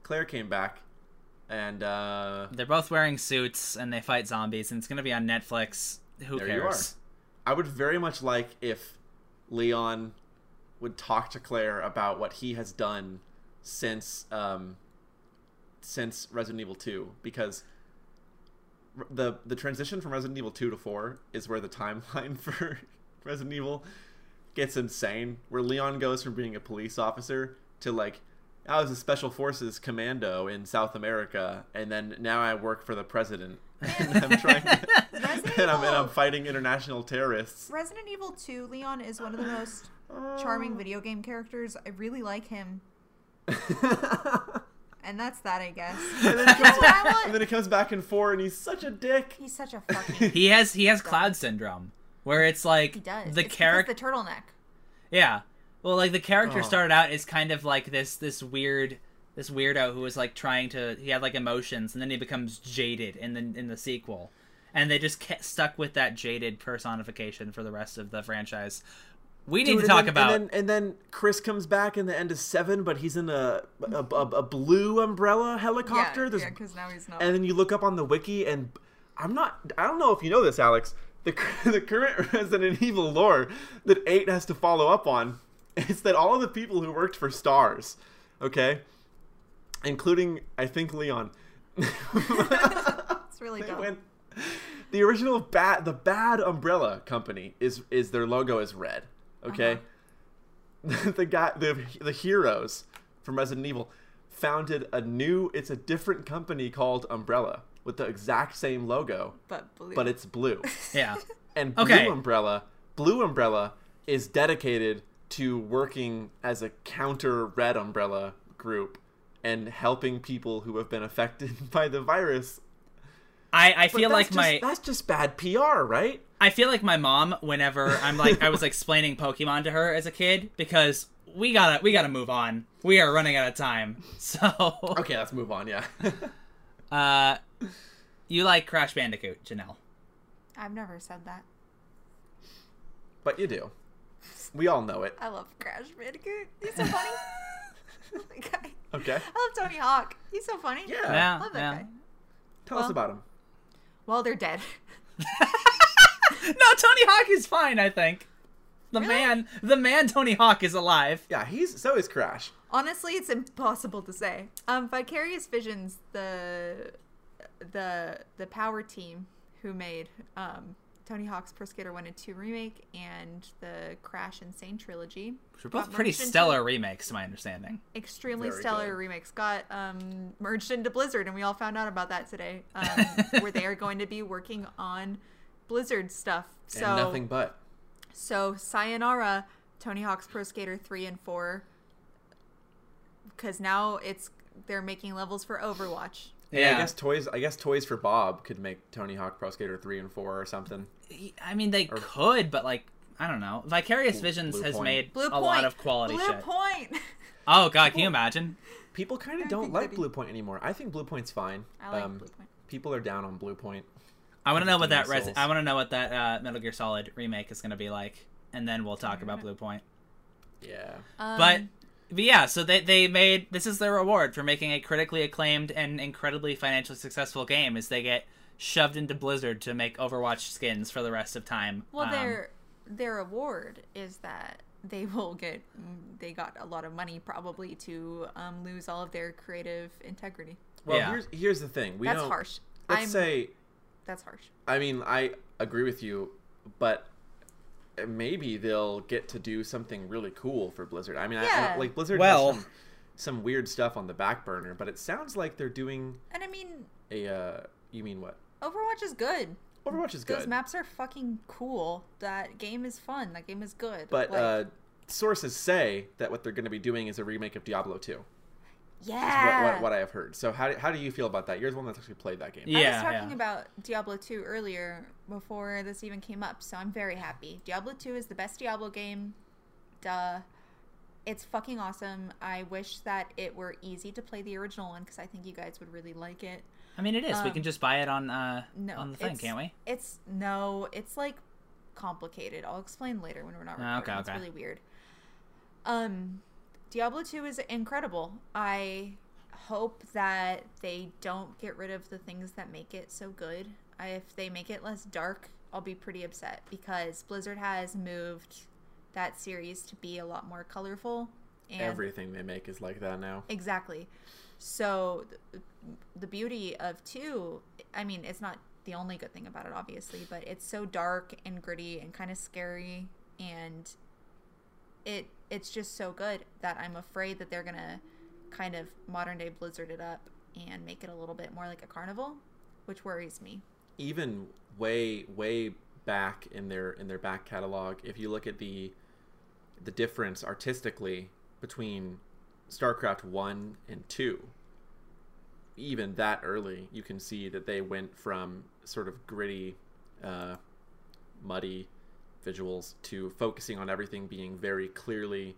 Claire came back. And uh, they're both wearing suits and they fight zombies, and it's going to be on Netflix. Who there cares? You are. I would very much like if Leon would talk to Claire about what he has done since um, since Resident Evil two, because the the transition from Resident Evil two to four is where the timeline for Resident Evil gets insane. Where Leon goes from being a police officer to like, I was a special forces commando in South America, and then now I work for the president. And I'm trying to, and, I'm, and I'm fighting international terrorists. Resident Evil two, Leon is one of the most charming video game characters. I really like him. And that's that, I guess. And then, it comes, and then it comes back in four, and he's such a dick. He's such a fucking... He has, he has Cloud Syndrome, where it's like... He does. The character, the turtleneck. Yeah. Well, like, the character oh. started out as kind of, like, this this weird, this weirdo who was, like, trying to... He had, like, emotions, and then he becomes jaded in the in the sequel. And they just kept stuck with that jaded personification for the rest of the franchise. We need Dude, to talk then, about... And then, and then Chris comes back in the end of seven, but he's in a a, a, a blue umbrella helicopter. Yeah, because yeah, now he's not... And then you look up on the wiki, and I'm not... I don't know if you know this, Alex. The, the current Resident Evil lore that eight has to follow up on... It's that all of the people who worked for STARS, okay, including, I think, Leon. It's really dumb. Went, the original bad, the bad umbrella company is is their logo is red, okay. Uh-huh. The guy, the the heroes from Resident Evil, founded a new. It's a different company called Umbrella with the exact same logo, but blue. But it's blue. Yeah. And Blue okay. Umbrella, Blue Umbrella is dedicated to working as a counter Red Umbrella group and helping people who have been affected by the virus. I, I feel like just, my... That's just bad P R, right? I feel like my mom, whenever I'm like, I was explaining Pokemon to her as a kid, because we gotta, we gotta move on. We are running out of time. So... Okay, let's move on, yeah. uh, you like Crash Bandicoot, Janelle. I've never said that. But you do. We all know it. I love Crash Bandicoot. He's so funny. Oh my God. Okay. I love Tony Hawk. He's so funny. Yeah. yeah I love that yeah. guy. Tell well, us about him. Well, they're dead. No, Tony Hawk is fine, I think. The really? man, the man Tony Hawk is alive. Yeah, he's so is Crash. Honestly, it's impossible to say. Um, Vicarious Visions, the the the power team who made um Tony Hawk's Pro Skater one and two remake and the Crash Insane trilogy. They're both pretty stellar remakes, to my understanding. Extremely Very stellar good. remakes. Got um, merged into Blizzard, and we all found out about that today, um, where they are going to be working on Blizzard stuff. So and nothing but. So sayonara, Tony Hawk's Pro Skater three and four. Because now it's they're making levels for Overwatch. Yeah, yeah, I guess toys. I guess Toys for Bob could make Tony Hawk Pro Skater three and four or something. I mean, they or, could, but like, I don't know. Vicarious Visions Blue has Point. made Blue a Point. lot of quality Blue shit. Blue Point. Oh God, can you imagine? People kind of don't, don't like Blue Point anymore. I think Blue Point's fine. I like um, Blue Point. People are down on Blue Point. I want to know what that Res- I want to know what that uh, Metal Gear Solid remake is going to be like, and then we'll talk about Blue Point. Yeah. Um, but. But yeah, so they, they made... This is their reward for making a critically acclaimed and incredibly financially successful game, is they get shoved into Blizzard to make Overwatch skins for the rest of time. Well, um, their their award is that they will get... They got a lot of money, probably, to um, lose all of their creative integrity. Well, yeah. here's here's the thing. We that's don't, harsh. Let's I'm, say... That's harsh. I mean, I agree with you, but... maybe they'll get to do something really cool for Blizzard. I mean, yeah. I, I, like Blizzard well, has some, some weird stuff on the back burner, but it sounds like they're doing. And I mean, a uh, you mean what? Overwatch is good. Overwatch is good. Those maps are fucking cool. That game is fun. That game is good. But like, uh, sources say that what they're going to be doing is a remake of Diablo two. Yeah. Is what, what, what I have heard. So how do, how do you feel about that? You're the one that's actually played that game. Yeah, I was talking yeah. about Diablo two earlier before this even came up, so I'm very happy. Diablo two is the best Diablo game. Duh. It's fucking awesome. I wish that it were easy to play the original one because I think you guys would really like it. I mean, it is. Um, we can just buy it on, uh, no, on the thing, can't we? It's No, it's like complicated. I'll explain later when we're not recording. Okay, okay. It's really weird. Um... Diablo two is incredible. I hope that they don't get rid of the things that make it so good. I, if they make it less dark, I'll be pretty upset because Blizzard has moved that series to be a lot more colorful. And everything they make is like that now. Exactly. So th- the beauty of two, I mean, it's not the only good thing about it, obviously, but it's so dark and gritty and kind of scary, and it... it's just so good that I'm afraid that they're going to kind of modern-day Blizzard it up and make it a little bit more like a carnival, which worries me. Even way, way back in their in their back catalog, if you look at the the difference artistically between StarCraft one and two, even that early, you can see that they went from sort of gritty, uh, muddy... visuals to focusing on everything being very clearly.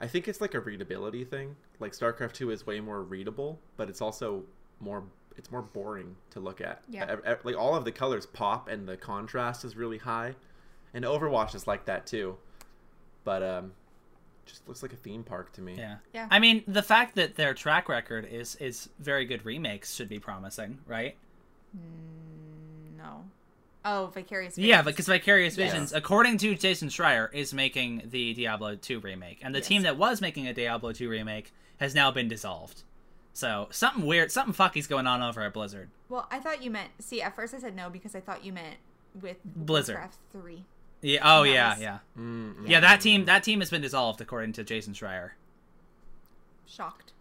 I think it's like a readability thing. Like StarCraft two is way more readable, but it's also more it's more boring to look at. Yeah. Like all of the colors pop and the contrast is really high, and Overwatch is like that too, but um just looks like a theme park to me. Yeah. Yeah. I mean, the fact that their track record is is very good remakes should be promising, right? No. Oh, Vicarious Visions. Yeah, because Vicarious Visions, yes. according to Jason Schreier, is making the Diablo two remake. And the yes. team that was making a Diablo two remake has now been dissolved. So, something weird, something fucky's going on over at Blizzard. Well, I thought you meant... See, at first I said no because I thought you meant with Blizzard. Warcraft three. Yeah. Oh, nice. yeah, yeah. Mm-hmm. Yeah, that team that team has been dissolved, according to Jason Schreier. Shocked.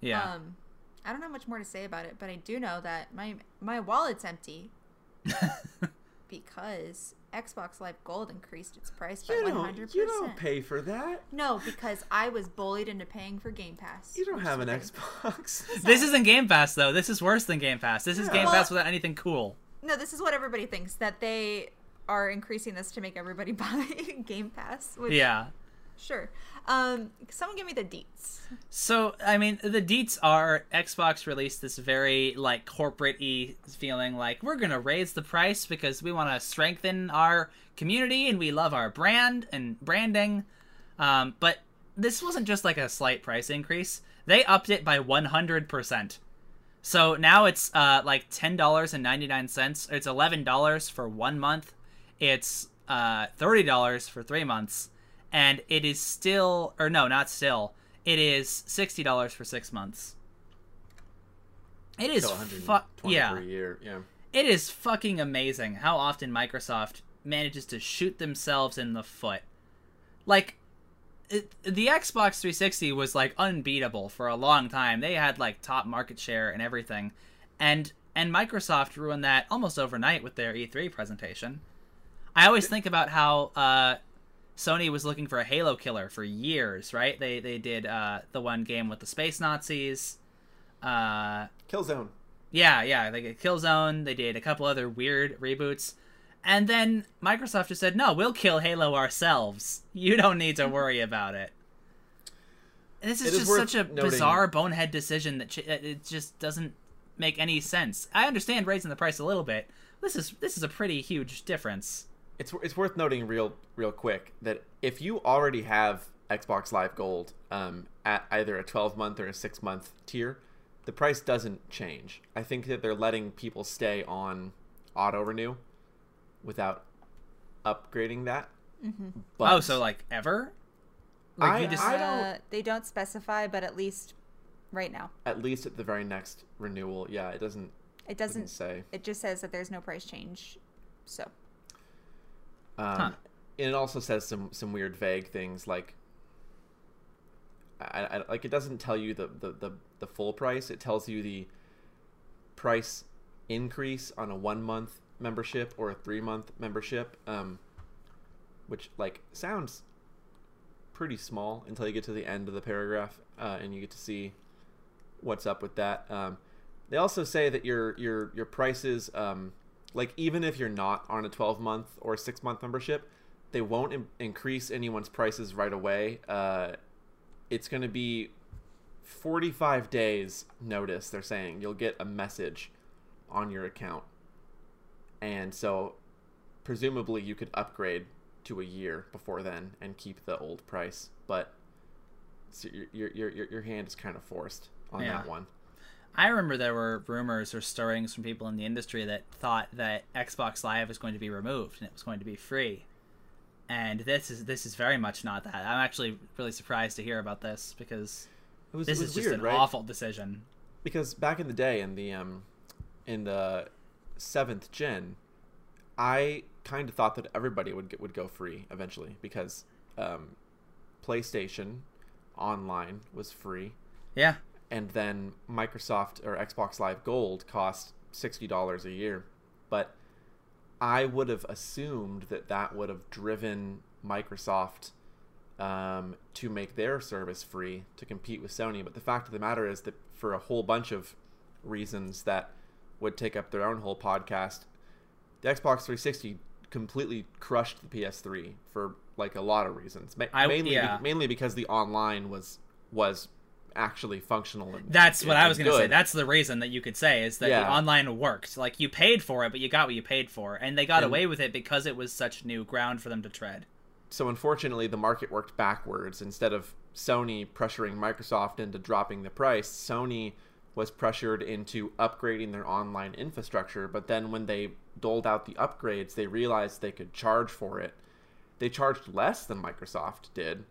Yeah. Um, I don't have much more to say about it, but I do know that my my wallet's empty. Because Xbox Live Gold increased its price by you one hundred percent. You don't pay for that. No, because I was bullied into paying for Game Pass. You don't have an Xbox. This isn't Game Pass, though. This is worse than Game Pass. This yeah. is Game well, Pass without anything cool. No, this is what everybody thinks, that they are increasing this to make everybody buy Game Pass. Which, yeah. Sure. Um, someone give me the deets. So, I mean, the deets are Xbox released this very, like, corporate-y feeling like, we're going to raise the price because we want to strengthen our community and we love our brand and branding. Um, but this wasn't just, like, a slight price increase. They upped it by one hundred percent. So now it's, uh, like, ten dollars and ninety-nine cents. It's eleven dollars for one month. It's uh, thirty dollars for three months. And it is still, or no, not still. It is sixty dollars for six months. It is fuck yeah. Year. yeah. It is fucking amazing how often Microsoft manages to shoot themselves in the foot. Like, it, the Xbox three sixty was like unbeatable for a long time. They had like top market share and everything, and and Microsoft ruined that almost overnight with their E three presentation. I always think about how uh, Sony was looking for a Halo killer for years, right? They they did uh, the one game with the space Nazis. Uh, Killzone. Yeah, yeah. They did Killzone. They did a couple other weird reboots. And then Microsoft just said, no, we'll kill Halo ourselves. You don't need to worry about it. And this is, is just such a noting. bizarre bonehead decision that it just doesn't make any sense. I understand raising the price a little bit. This is this is a pretty huge difference. It's it's worth noting real real quick that if you already have Xbox Live Gold um, at either a twelve-month or a six-month tier, the price doesn't change. I think that they're letting people stay on auto-renew without upgrading that. Mm-hmm. But oh, so like ever? Like I, you just, I don't, uh, they don't specify, but at least right now. At least at the very next renewal. Yeah, it doesn't It doesn't, doesn't say. It just says that there's no price change. So. Um, huh. And it also says some, some weird vague things like, I, I, like it doesn't tell you the, the, the, the full price. It tells you the price increase on a one-month membership or a three-month membership, um, which like sounds pretty small until you get to the end of the paragraph, uh, and you get to see what's up with that. Um, they also say that your your your prices, um, like even if you're not on a twelve-month or a six-month membership, they won't im- increase anyone's prices right away. Uh, it's going to be forty-five days notice, they're saying. You'll get a message on your account. And so presumably you could upgrade to a year before then and keep the old price, but so your your your your hand is kind of forced on yeah. that one. I remember there were rumors or stirrings from people in the industry that thought that Xbox Live was going to be removed and it was going to be free. And this is this is very much not that. I'm actually really surprised to hear about this because it was, this it was is weird, just an right? awful decision. Because back in the day in the um in the seventh gen, I kind of thought that everybody would get, would go free eventually because um, PlayStation Online was free. Yeah. And then Microsoft or Xbox Live Gold cost sixty dollars a year. But I would have assumed that that would have driven Microsoft um, to make their service free to compete with Sony. But the fact of the matter is that for a whole bunch of reasons that would take up their own whole podcast, the Xbox three sixty completely crushed the P S three for like a lot of reasons. Ma- I, mainly, yeah. be- mainly because the online was was actually functional. And, That's and, what and I was going to say. That's the reason that you could say is that yeah. the online worked. Like you paid for it, but you got what you paid for, and they got and, away with it because it was such new ground for them to tread. So unfortunately, the market worked backwards. Instead of Sony pressuring Microsoft into dropping the price, Sony was pressured into upgrading their online infrastructure, but then when they doled out the upgrades, they realized they could charge for it. They charged less than Microsoft did,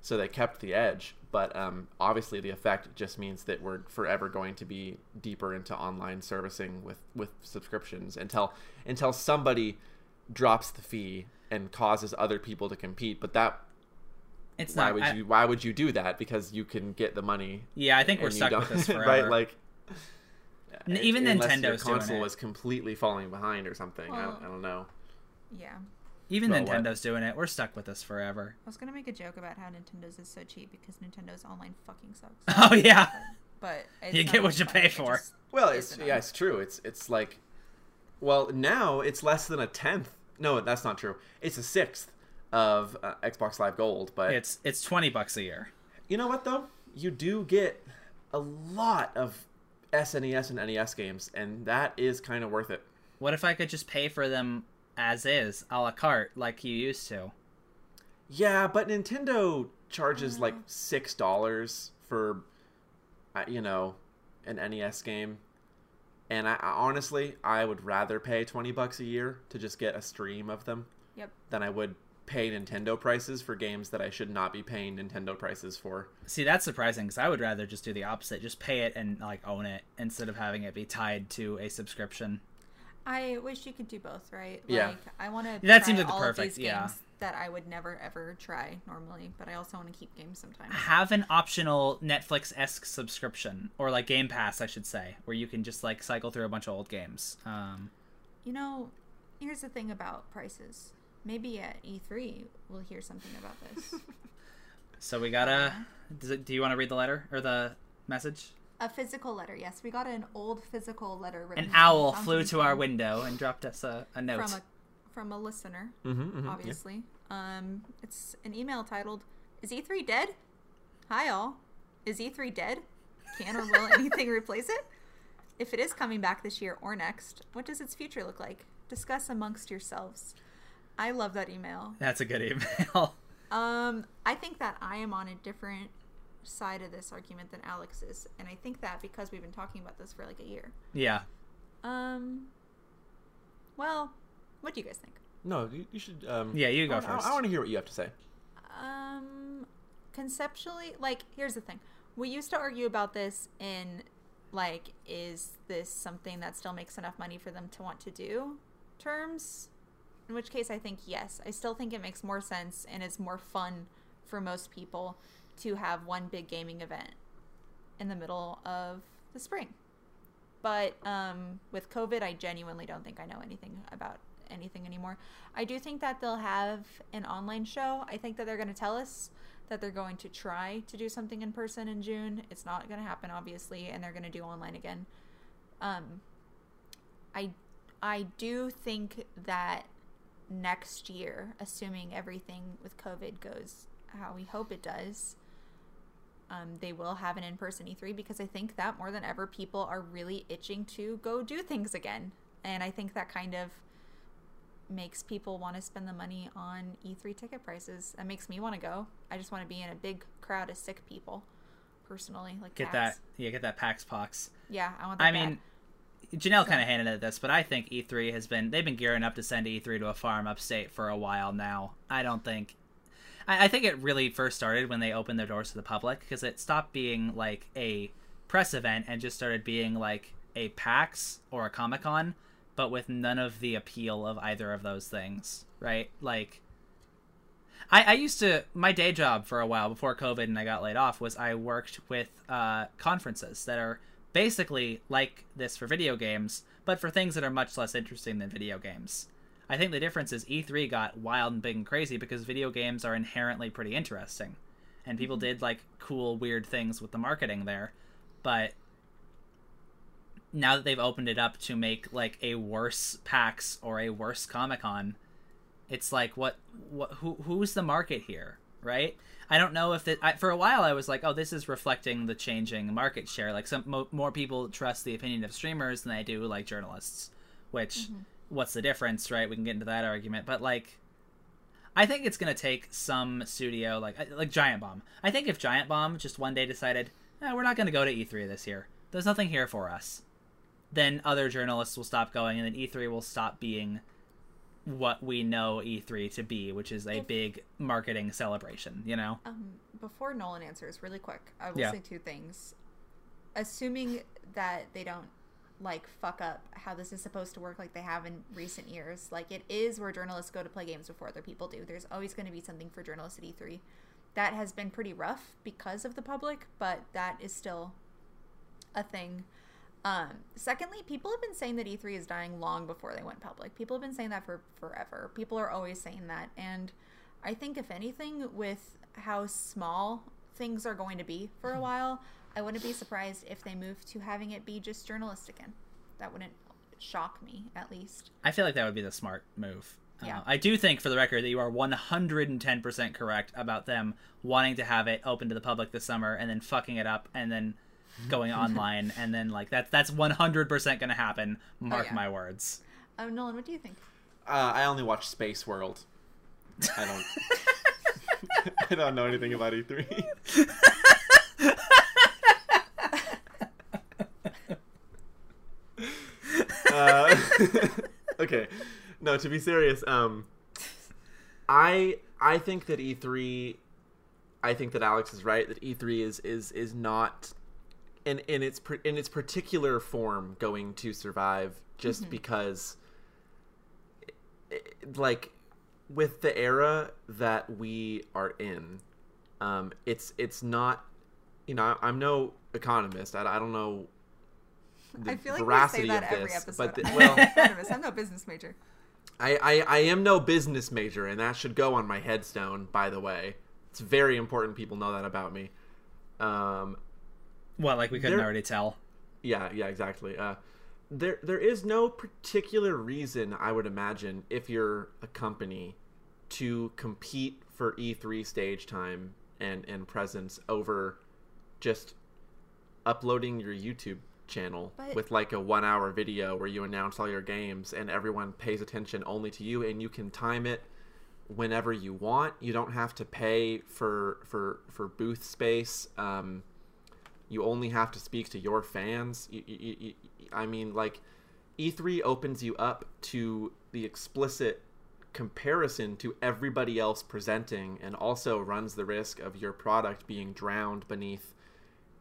so they kept the edge, but um, obviously the effect just means that we're forever going to be deeper into online servicing with, with subscriptions until until somebody drops the fee and causes other people to compete, but that... It's why not, would I, you why would you do that? Because you can get the money. Yeah, I think we're stuck with this forever. Right? Like N- even Nintendo's doing it. Unless your console was completely falling behind or something. Well, I, don't, I don't know. Yeah. Even but Nintendo's what? doing it. We're stuck with this forever. I was gonna make a joke about how Nintendo's is so cheap because Nintendo's online fucking sucks. Oh yeah. But it's you get what you pay for. It well, it's yeah, it's true. It's it's like, well, now it's less than a tenth. No, that's not true. It's a sixth of uh, Xbox Live Gold, but it's it's twenty bucks a year. You know what though? You do get a lot of S N E S and N E S games, and that is kind of worth it. What if I could just pay for them as is, a la carte, like you used to? Yeah, but Nintendo charges uh, like six dollars for uh, you know, an N E S game, and I, I honestly I would rather pay twenty bucks a year to just get a stream of them. Yep. Than I would pay Nintendo prices for games that I should not be paying Nintendo prices for. See, that's surprising because I would rather just do the opposite, just pay it and like own it instead of having it be tied to a subscription. I wish you could do both, right? Yeah. Like, I want to that try seems like the all perfect, of these yeah. games that I would never, ever try normally, but I also want to keep games sometimes. Have an optional Netflix-esque subscription, or, like, Game Pass, I should say, where you can just, like, cycle through a bunch of old games. Um, you know, here's the thing about prices. Maybe at E three we'll hear something about this. So we got a... Uh, do you want to read the letter? Or the message? A physical letter, yes. We got an old physical letter written. An owl flew to our window and dropped us a, a note. From a, from a listener, mm-hmm, mm-hmm, obviously. Yeah. Um, it's an email titled, Is E three dead? Hi, all. Is E three dead? Can or will anything replace it? If it is coming back this year or next, what does its future look like? Discuss amongst yourselves. I love that email. That's a good email. um, I think that I am on a different side of this argument than Alex is, and I think that because we've been talking about this for like a year. Yeah. Um. Well, what do you guys think? No, you, you should. Um, yeah, you go I, first. I, I want to hear what you have to say. Um, conceptually, like, here's the thing: we used to argue about this in, like, is this something that still makes enough money for them to want to do? Terms. In which case, I think yes. I still think it makes more sense and it's more fun for most people to have one big gaming event in the middle of the spring. But um, with COVID, I genuinely don't think I know anything about anything anymore. I do think that they'll have an online show. I think that they're going to tell us that they're going to try to do something in person in June. It's not going to happen, obviously, and they're going to do online again. Um, I, I do think that next year, assuming everything with COVID goes how we hope it does, um, they will have an in-person E three, because I think that more than ever people are really itching to go do things again. And I think that kind of makes people want to spend the money on E three ticket prices. That makes me want to go. I just want to be in a big crowd of sick people, personally. Like, get Pax. that, yeah, get that Pax Pox. Yeah, I want that I bad. mean, Janelle so. kind of hinted at this, but I think E three has been, they've been gearing up to send E three to a farm upstate for a while now. I don't think... I think it really first started when they opened their doors to the public, because it stopped being like a press event and just started being like a PAX or a Comic-Con, but with none of the appeal of either of those things, right? Like, I, I used to, my day job for a while before COVID and I got laid off was I worked with uh, conferences that are basically like this for video games, but for things that are much less interesting than video games. I think the difference is E three got wild and big and crazy because video games are inherently pretty interesting. And people mm-hmm. did, like, cool, weird things with the marketing there. But now that they've opened it up to make, like, a worse PAX or a worse Comic-Con, it's like, what, what, who, who's the market here, right? I don't know if it... I, for a while, I was like, oh, this is reflecting the changing market share. Like, some mo- more people trust the opinion of streamers than they do, like, journalists, which... Mm-hmm. What's the difference, right? We can get into that argument, but like, I think it's gonna take some studio like like Giant Bomb. I think if Giant Bomb just one day decided, eh, we're not gonna go to E three this year, there's nothing here for us, then other journalists will stop going, and then E three will stop being what we know E three to be, which is a if, big marketing celebration, you know. Um, before Nolan answers, really quick, I will yeah. say two things. Assuming that they don't, like, fuck up how this is supposed to work like they have in recent years. Like, it is where journalists go to play games before other people do. There's always going to be something for journalists at E three. That has been pretty rough because of the public, but that is still a thing. Um, secondly, people have been saying that E three is dying long before they went public. People have been saying that for forever. People are always saying that. And I think, if anything, with how small things are going to be for a while, I wouldn't be surprised if they move to having it be just journalists again. That wouldn't shock me, at least. I feel like that would be the smart move. Yeah. Uh, I do think, for the record, that you are one hundred ten percent correct about them wanting to have it open to the public this summer and then fucking it up and then going online. And then, like, that, that's one hundred percent going to happen. Mark oh, yeah. my words. Um, Nolan, what do you think? Uh, I only watch Space World. I don't... I don't know anything about E three. uh, okay, no, to be serious, um, I I think that E three, I think that Alex is right, that E three is is, is not in in its in its particular form going to survive, just mm-hmm. because it, like with the era that we are in, um it's it's not, you know, I'm no economist. I, I don't know the I feel like veracity we say that of this, every episode. But the, well, I'm no business major. I, I I am no business major, and that should go on my headstone, by the way. It's very important people know that about me. Um, well, like we couldn't there, already tell. Yeah, yeah, exactly. Uh, there there is no particular reason, I would imagine, if you're a company, to compete for E three stage time and and presence over just uploading your YouTube channel but, with like a one hour video where you announce all your games and everyone pays attention only to you, and you can time it whenever you want. You don't have to pay for for for booth space. Um you only have to speak to your fans. you, you, you, I mean, like, E three opens you up to the explicit comparison to everybody else presenting, and also runs the risk of your product being drowned beneath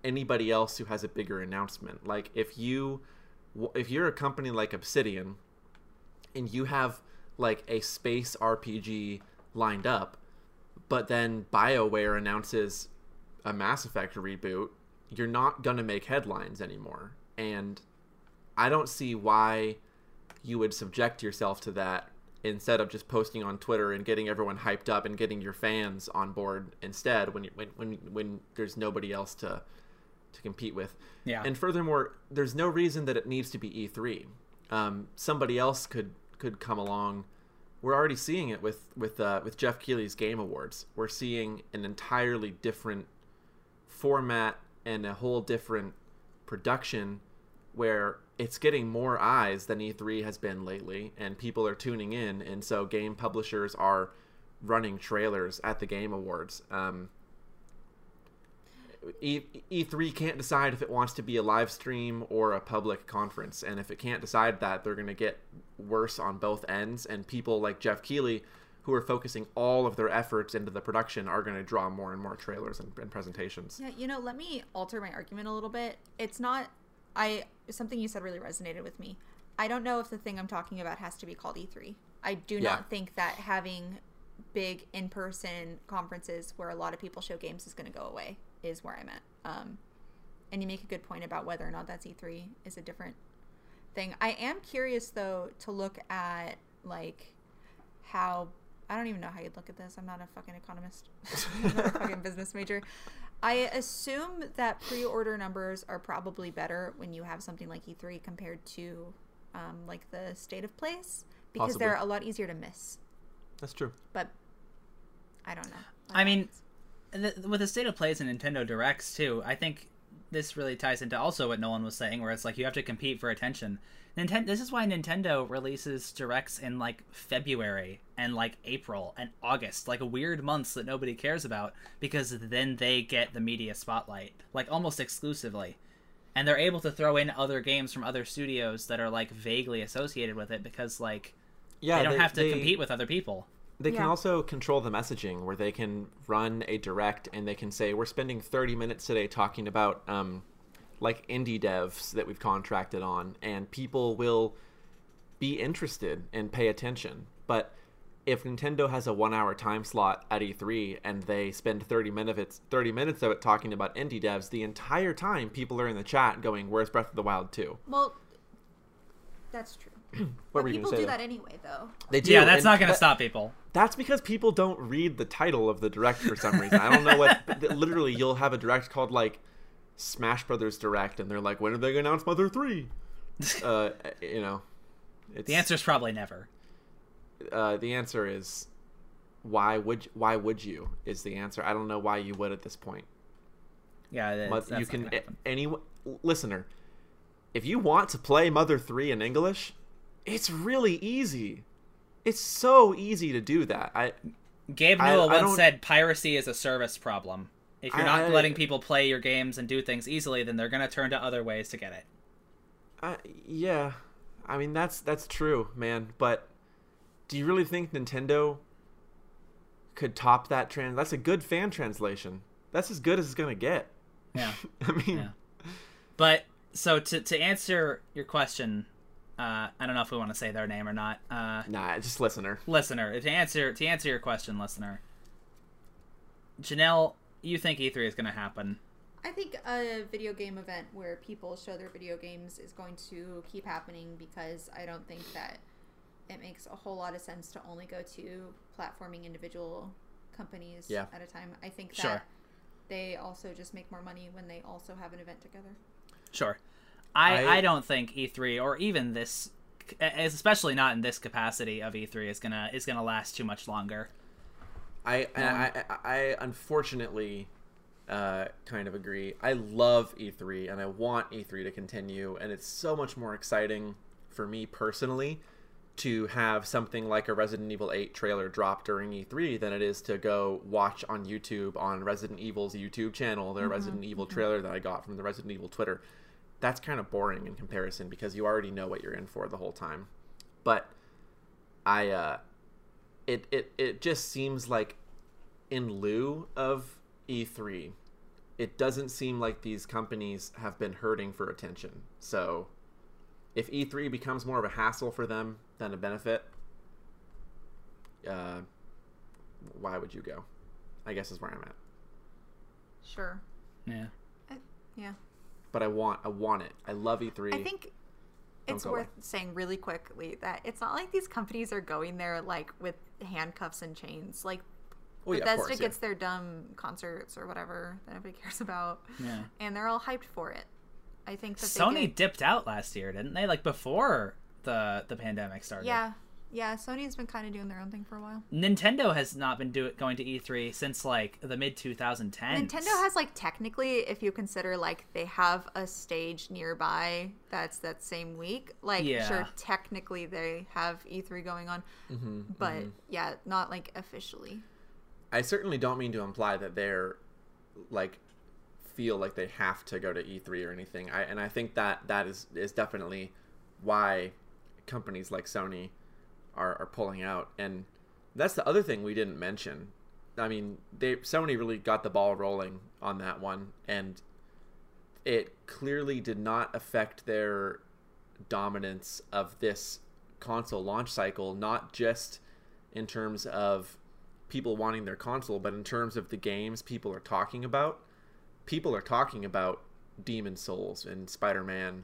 anybody else who has a bigger announcement. Like, if you if you're a company like Obsidian and you have like a space R P G lined up, but then BioWare announces a Mass Effect reboot, you're not gonna make headlines anymore. And I don't see why you would subject yourself to that instead of just posting on Twitter and getting everyone hyped up and getting your fans on board instead, when you, when, when when there's nobody else to to compete with. Yeah. And furthermore, there's no reason that it needs to be E three. Um, somebody else could could come along. We're already seeing it with with uh, with Jeff Keighley's Game Awards. We're seeing an entirely different format and a whole different production where it's getting more eyes than E three has been lately, and people are tuning in, and so game publishers are running trailers at the Game Awards. Um, e- E3 can't decide if it wants to be a live stream or a public conference, and if it can't decide that, they're going to get worse on both ends, and people like Jeff Keighley, who are focusing all of their efforts into the production, are going to draw more and more trailers and, and presentations. Yeah, you know, let me alter my argument a little bit. It's not... I something you said really resonated with me. I don't know if the thing I'm talking about has to be called E three. I do yeah. not think that having big in-person conferences where a lot of people show games is going to go away, is where I'm at. Um, and you make a good point about whether or not that's E three is a different thing. I am curious, though, to look at, like, how... I don't even know how you'd look at this. I'm not a fucking economist. I'm not a fucking business major. I assume that pre-order numbers are probably better when you have something like E three compared to um, like the State of Plays, because Possibly. They're a lot easier to miss. That's true. But I don't know. I, I don't mean, the, with the State of Plays and Nintendo Directs too, I think this really ties into also what Nolan was saying, where it's like you have to compete for attention. Nintendo. This is why Nintendo releases Directs in like February and like April and August, like weird months that nobody cares about, because then they get the media spotlight, like almost exclusively. And they're able to throw in other games from other studios that are like vaguely associated with it, because like yeah, they don't they, have to they, compete with other people. They yeah. can also control the messaging, where they can run a Direct and they can say, we're spending thirty minutes today talking about... um. like indie devs that we've contracted on, and people will be interested and pay attention. But if Nintendo has a one hour time slot at E three and they spend thirty minutes of it talking about indie devs, the entire time people are in the chat going, where's Breath of the Wild two? Well, that's true. What but were you people say, do though? That anyway, though. They do. Yeah, that's and not going to that, stop people. That's because people don't read the title of the Direct for some reason. I don't know what, literally you'll have a Direct called like, Smash Brothers Direct, and they're like, when are they gonna announce Mother three? Uh you know, it's, the answer is probably never. Uh the answer is why would why would you is the answer. I don't know why you would at this point. Yeah, that, Mother, that's you can any listener, if you want to play Mother three in English, it's really easy. It's so easy to do that. I Gabe Newell I, once I said piracy is a service problem. If you're not I, letting people play your games and do things easily, then they're going to turn to other ways to get it. Uh, yeah. I mean, that's that's true, man. But do you really think Nintendo could top that? Trans- that's a good fan translation. That's as good as it's going to get. Yeah. I mean, yeah. But so to to answer your question, uh, I don't know if we want to say their name or not. Uh, nah, just listener. Listener. To answer to answer your question, listener. Janelle, you think E three is going to happen? I think a video game event where people show their video games is going to keep happening, because I don't think that it makes a whole lot of sense to only go to platforming individual companies yeah. at a time. I think that sure. they also just make more money when they also have an event together. Sure. I, I, I don't think E three, or even this, especially not in this capacity of E three, is gonna is gonna last too much longer. I um, I, I, I unfortunately uh, kind of agree. I love E three, and I want E three to continue, and it's so much more exciting for me personally to have something like a Resident Evil eight trailer drop during E three than it is to go watch on YouTube, on Resident Evil's YouTube channel, their mm-hmm. Resident Evil trailer that I got from the Resident Evil Twitter. That's kind of boring in comparison, because you already know what you're in for the whole time. But I, uh, it, it, it just seems like in lieu of E three, it doesn't seem like these companies have been hurting for attention. So if E three becomes more of a hassle for them than a benefit, uh, why would you go? I guess is where I'm at. Sure. Yeah. I, yeah. But I want, I want it. I love E three. I think Don't it's worth away. saying really quickly that it's not like these companies are going there like with handcuffs and chains. Like oh, yeah, Bethesda course, gets yeah. their dumb concerts or whatever that nobody cares about, yeah. and they're all hyped for it. I think that Sony they get... dipped out last year, didn't they? Like before the the pandemic started. Yeah, yeah. Sony's been kind of doing their own thing for a while. Nintendo has not been do- going to E three since like the mid twenty tens. Nintendo has like technically, if you consider like they have a stage nearby that's that same week. Like yeah. sure, technically they have E three going on, mm-hmm, but mm-hmm. yeah, not like officially. I certainly don't mean to imply that they're like. feel like they have to go to E three or anything. I and I think that that is is definitely why companies like Sony are, are pulling out. And that's the other thing we didn't mention. I mean, they Sony really got the ball rolling on that one, and it clearly did not affect their dominance of this console launch cycle, not just in terms of people wanting their console, but in terms of the games people are talking about. People are talking about Demon Souls and Spider-Man,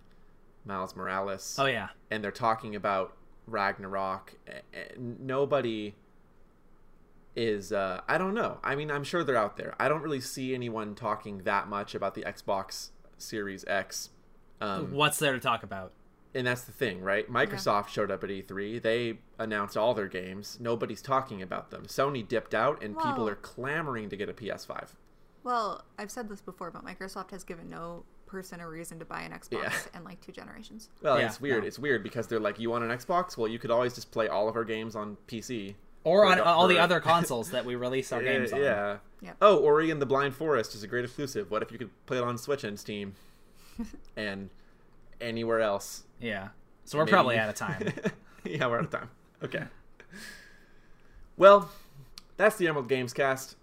Miles Morales. Oh, yeah. And they're talking about Ragnarok. Nobody is, uh, I don't know. I mean, I'm sure they're out there. I don't really see anyone talking that much about the Xbox Series X. Um, What's there to talk about? And that's the thing, right? Microsoft yeah. showed up at E three. They announced all their games. Nobody's talking about them. Sony dipped out, and Whoa. people are clamoring to get a P S five. Well, I've said this before, but Microsoft has given no person a reason to buy an Xbox yeah. in like two generations. Well, yeah, it's weird. No. It's weird because they're like, you want an Xbox? Well, you could always just play all of our games on P C. Or on all for... the other consoles that we release our games on. Yeah. Yep. Oh, Ori and the Blind Forest is a great exclusive. What if you could play it on Switch and Steam and anywhere else? Yeah. So we're Maybe. probably out of time. yeah, we're out of time. Okay. Well, that's the Emerald Gamescast.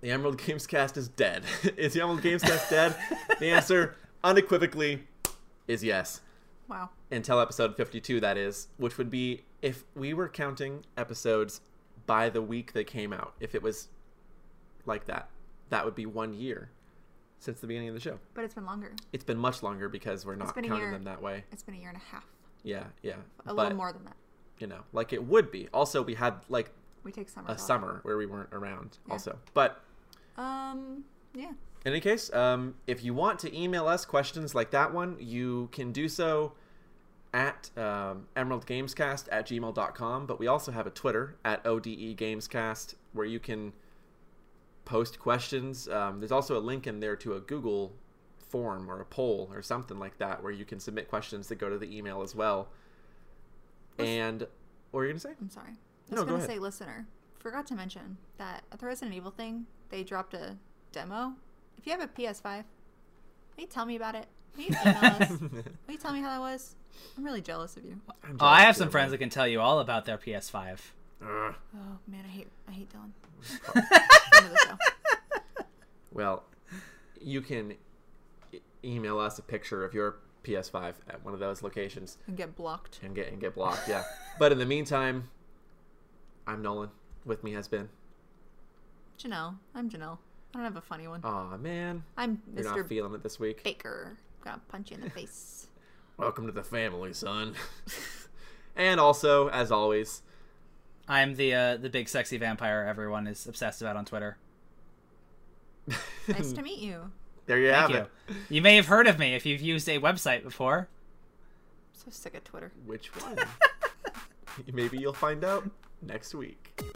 The Emerald Gamescast is dead. Is the Emerald Gamescast dead? The answer, unequivocally, is yes. Wow. Until episode fifty-two, that is, which would be if we were counting episodes by the week they came out. If it was like that, that would be one year since the beginning of the show. But it's been longer. It's been much longer because we're not counting them that way. It's been a year and a half. Yeah, yeah. A but, little more than that. You know, like it would be. Also, we had like we take summer a off. summer where we weren't around yeah. also. But... Um, yeah. In any case, um, if you want to email us questions like that one, you can do so at um, emerald gamescast at gmail dot com. But we also have a Twitter at O D E Gamescast where you can post questions. Um, there's also a link in there to a Google form or a poll or something like that where you can submit questions that go to the email as well. Listen. And what were you going to say? I'm sorry. I was no, going to say listener. Forgot to mention that at the Resident Evil thing, they dropped a demo. If you have a P S five, will you tell me about it? Will you email us? Will you tell me how that was? I'm really jealous of you. Jealous oh, I have some friends me. that can tell you all about their P S five. Uh, oh, man, I hate I hate Dylan. Well, you can email us a picture of your P S five at one of those locations. And get blocked. And get and get blocked, yeah. But in the meantime, I'm Nolan. With me has been... Janelle. I'm Janelle. I don't have a funny one. Aw, man. I'm Mister You're not feeling it this week. Baker. Gonna punch you in the face. Welcome to the family, son. And also, as always... I'm the uh, the big sexy vampire everyone is obsessed about on Twitter. Nice to meet you. There you Thank have you. It. You may have heard of me if you've used a website before. I'm so sick of Twitter. Which one? Maybe you'll find out next week.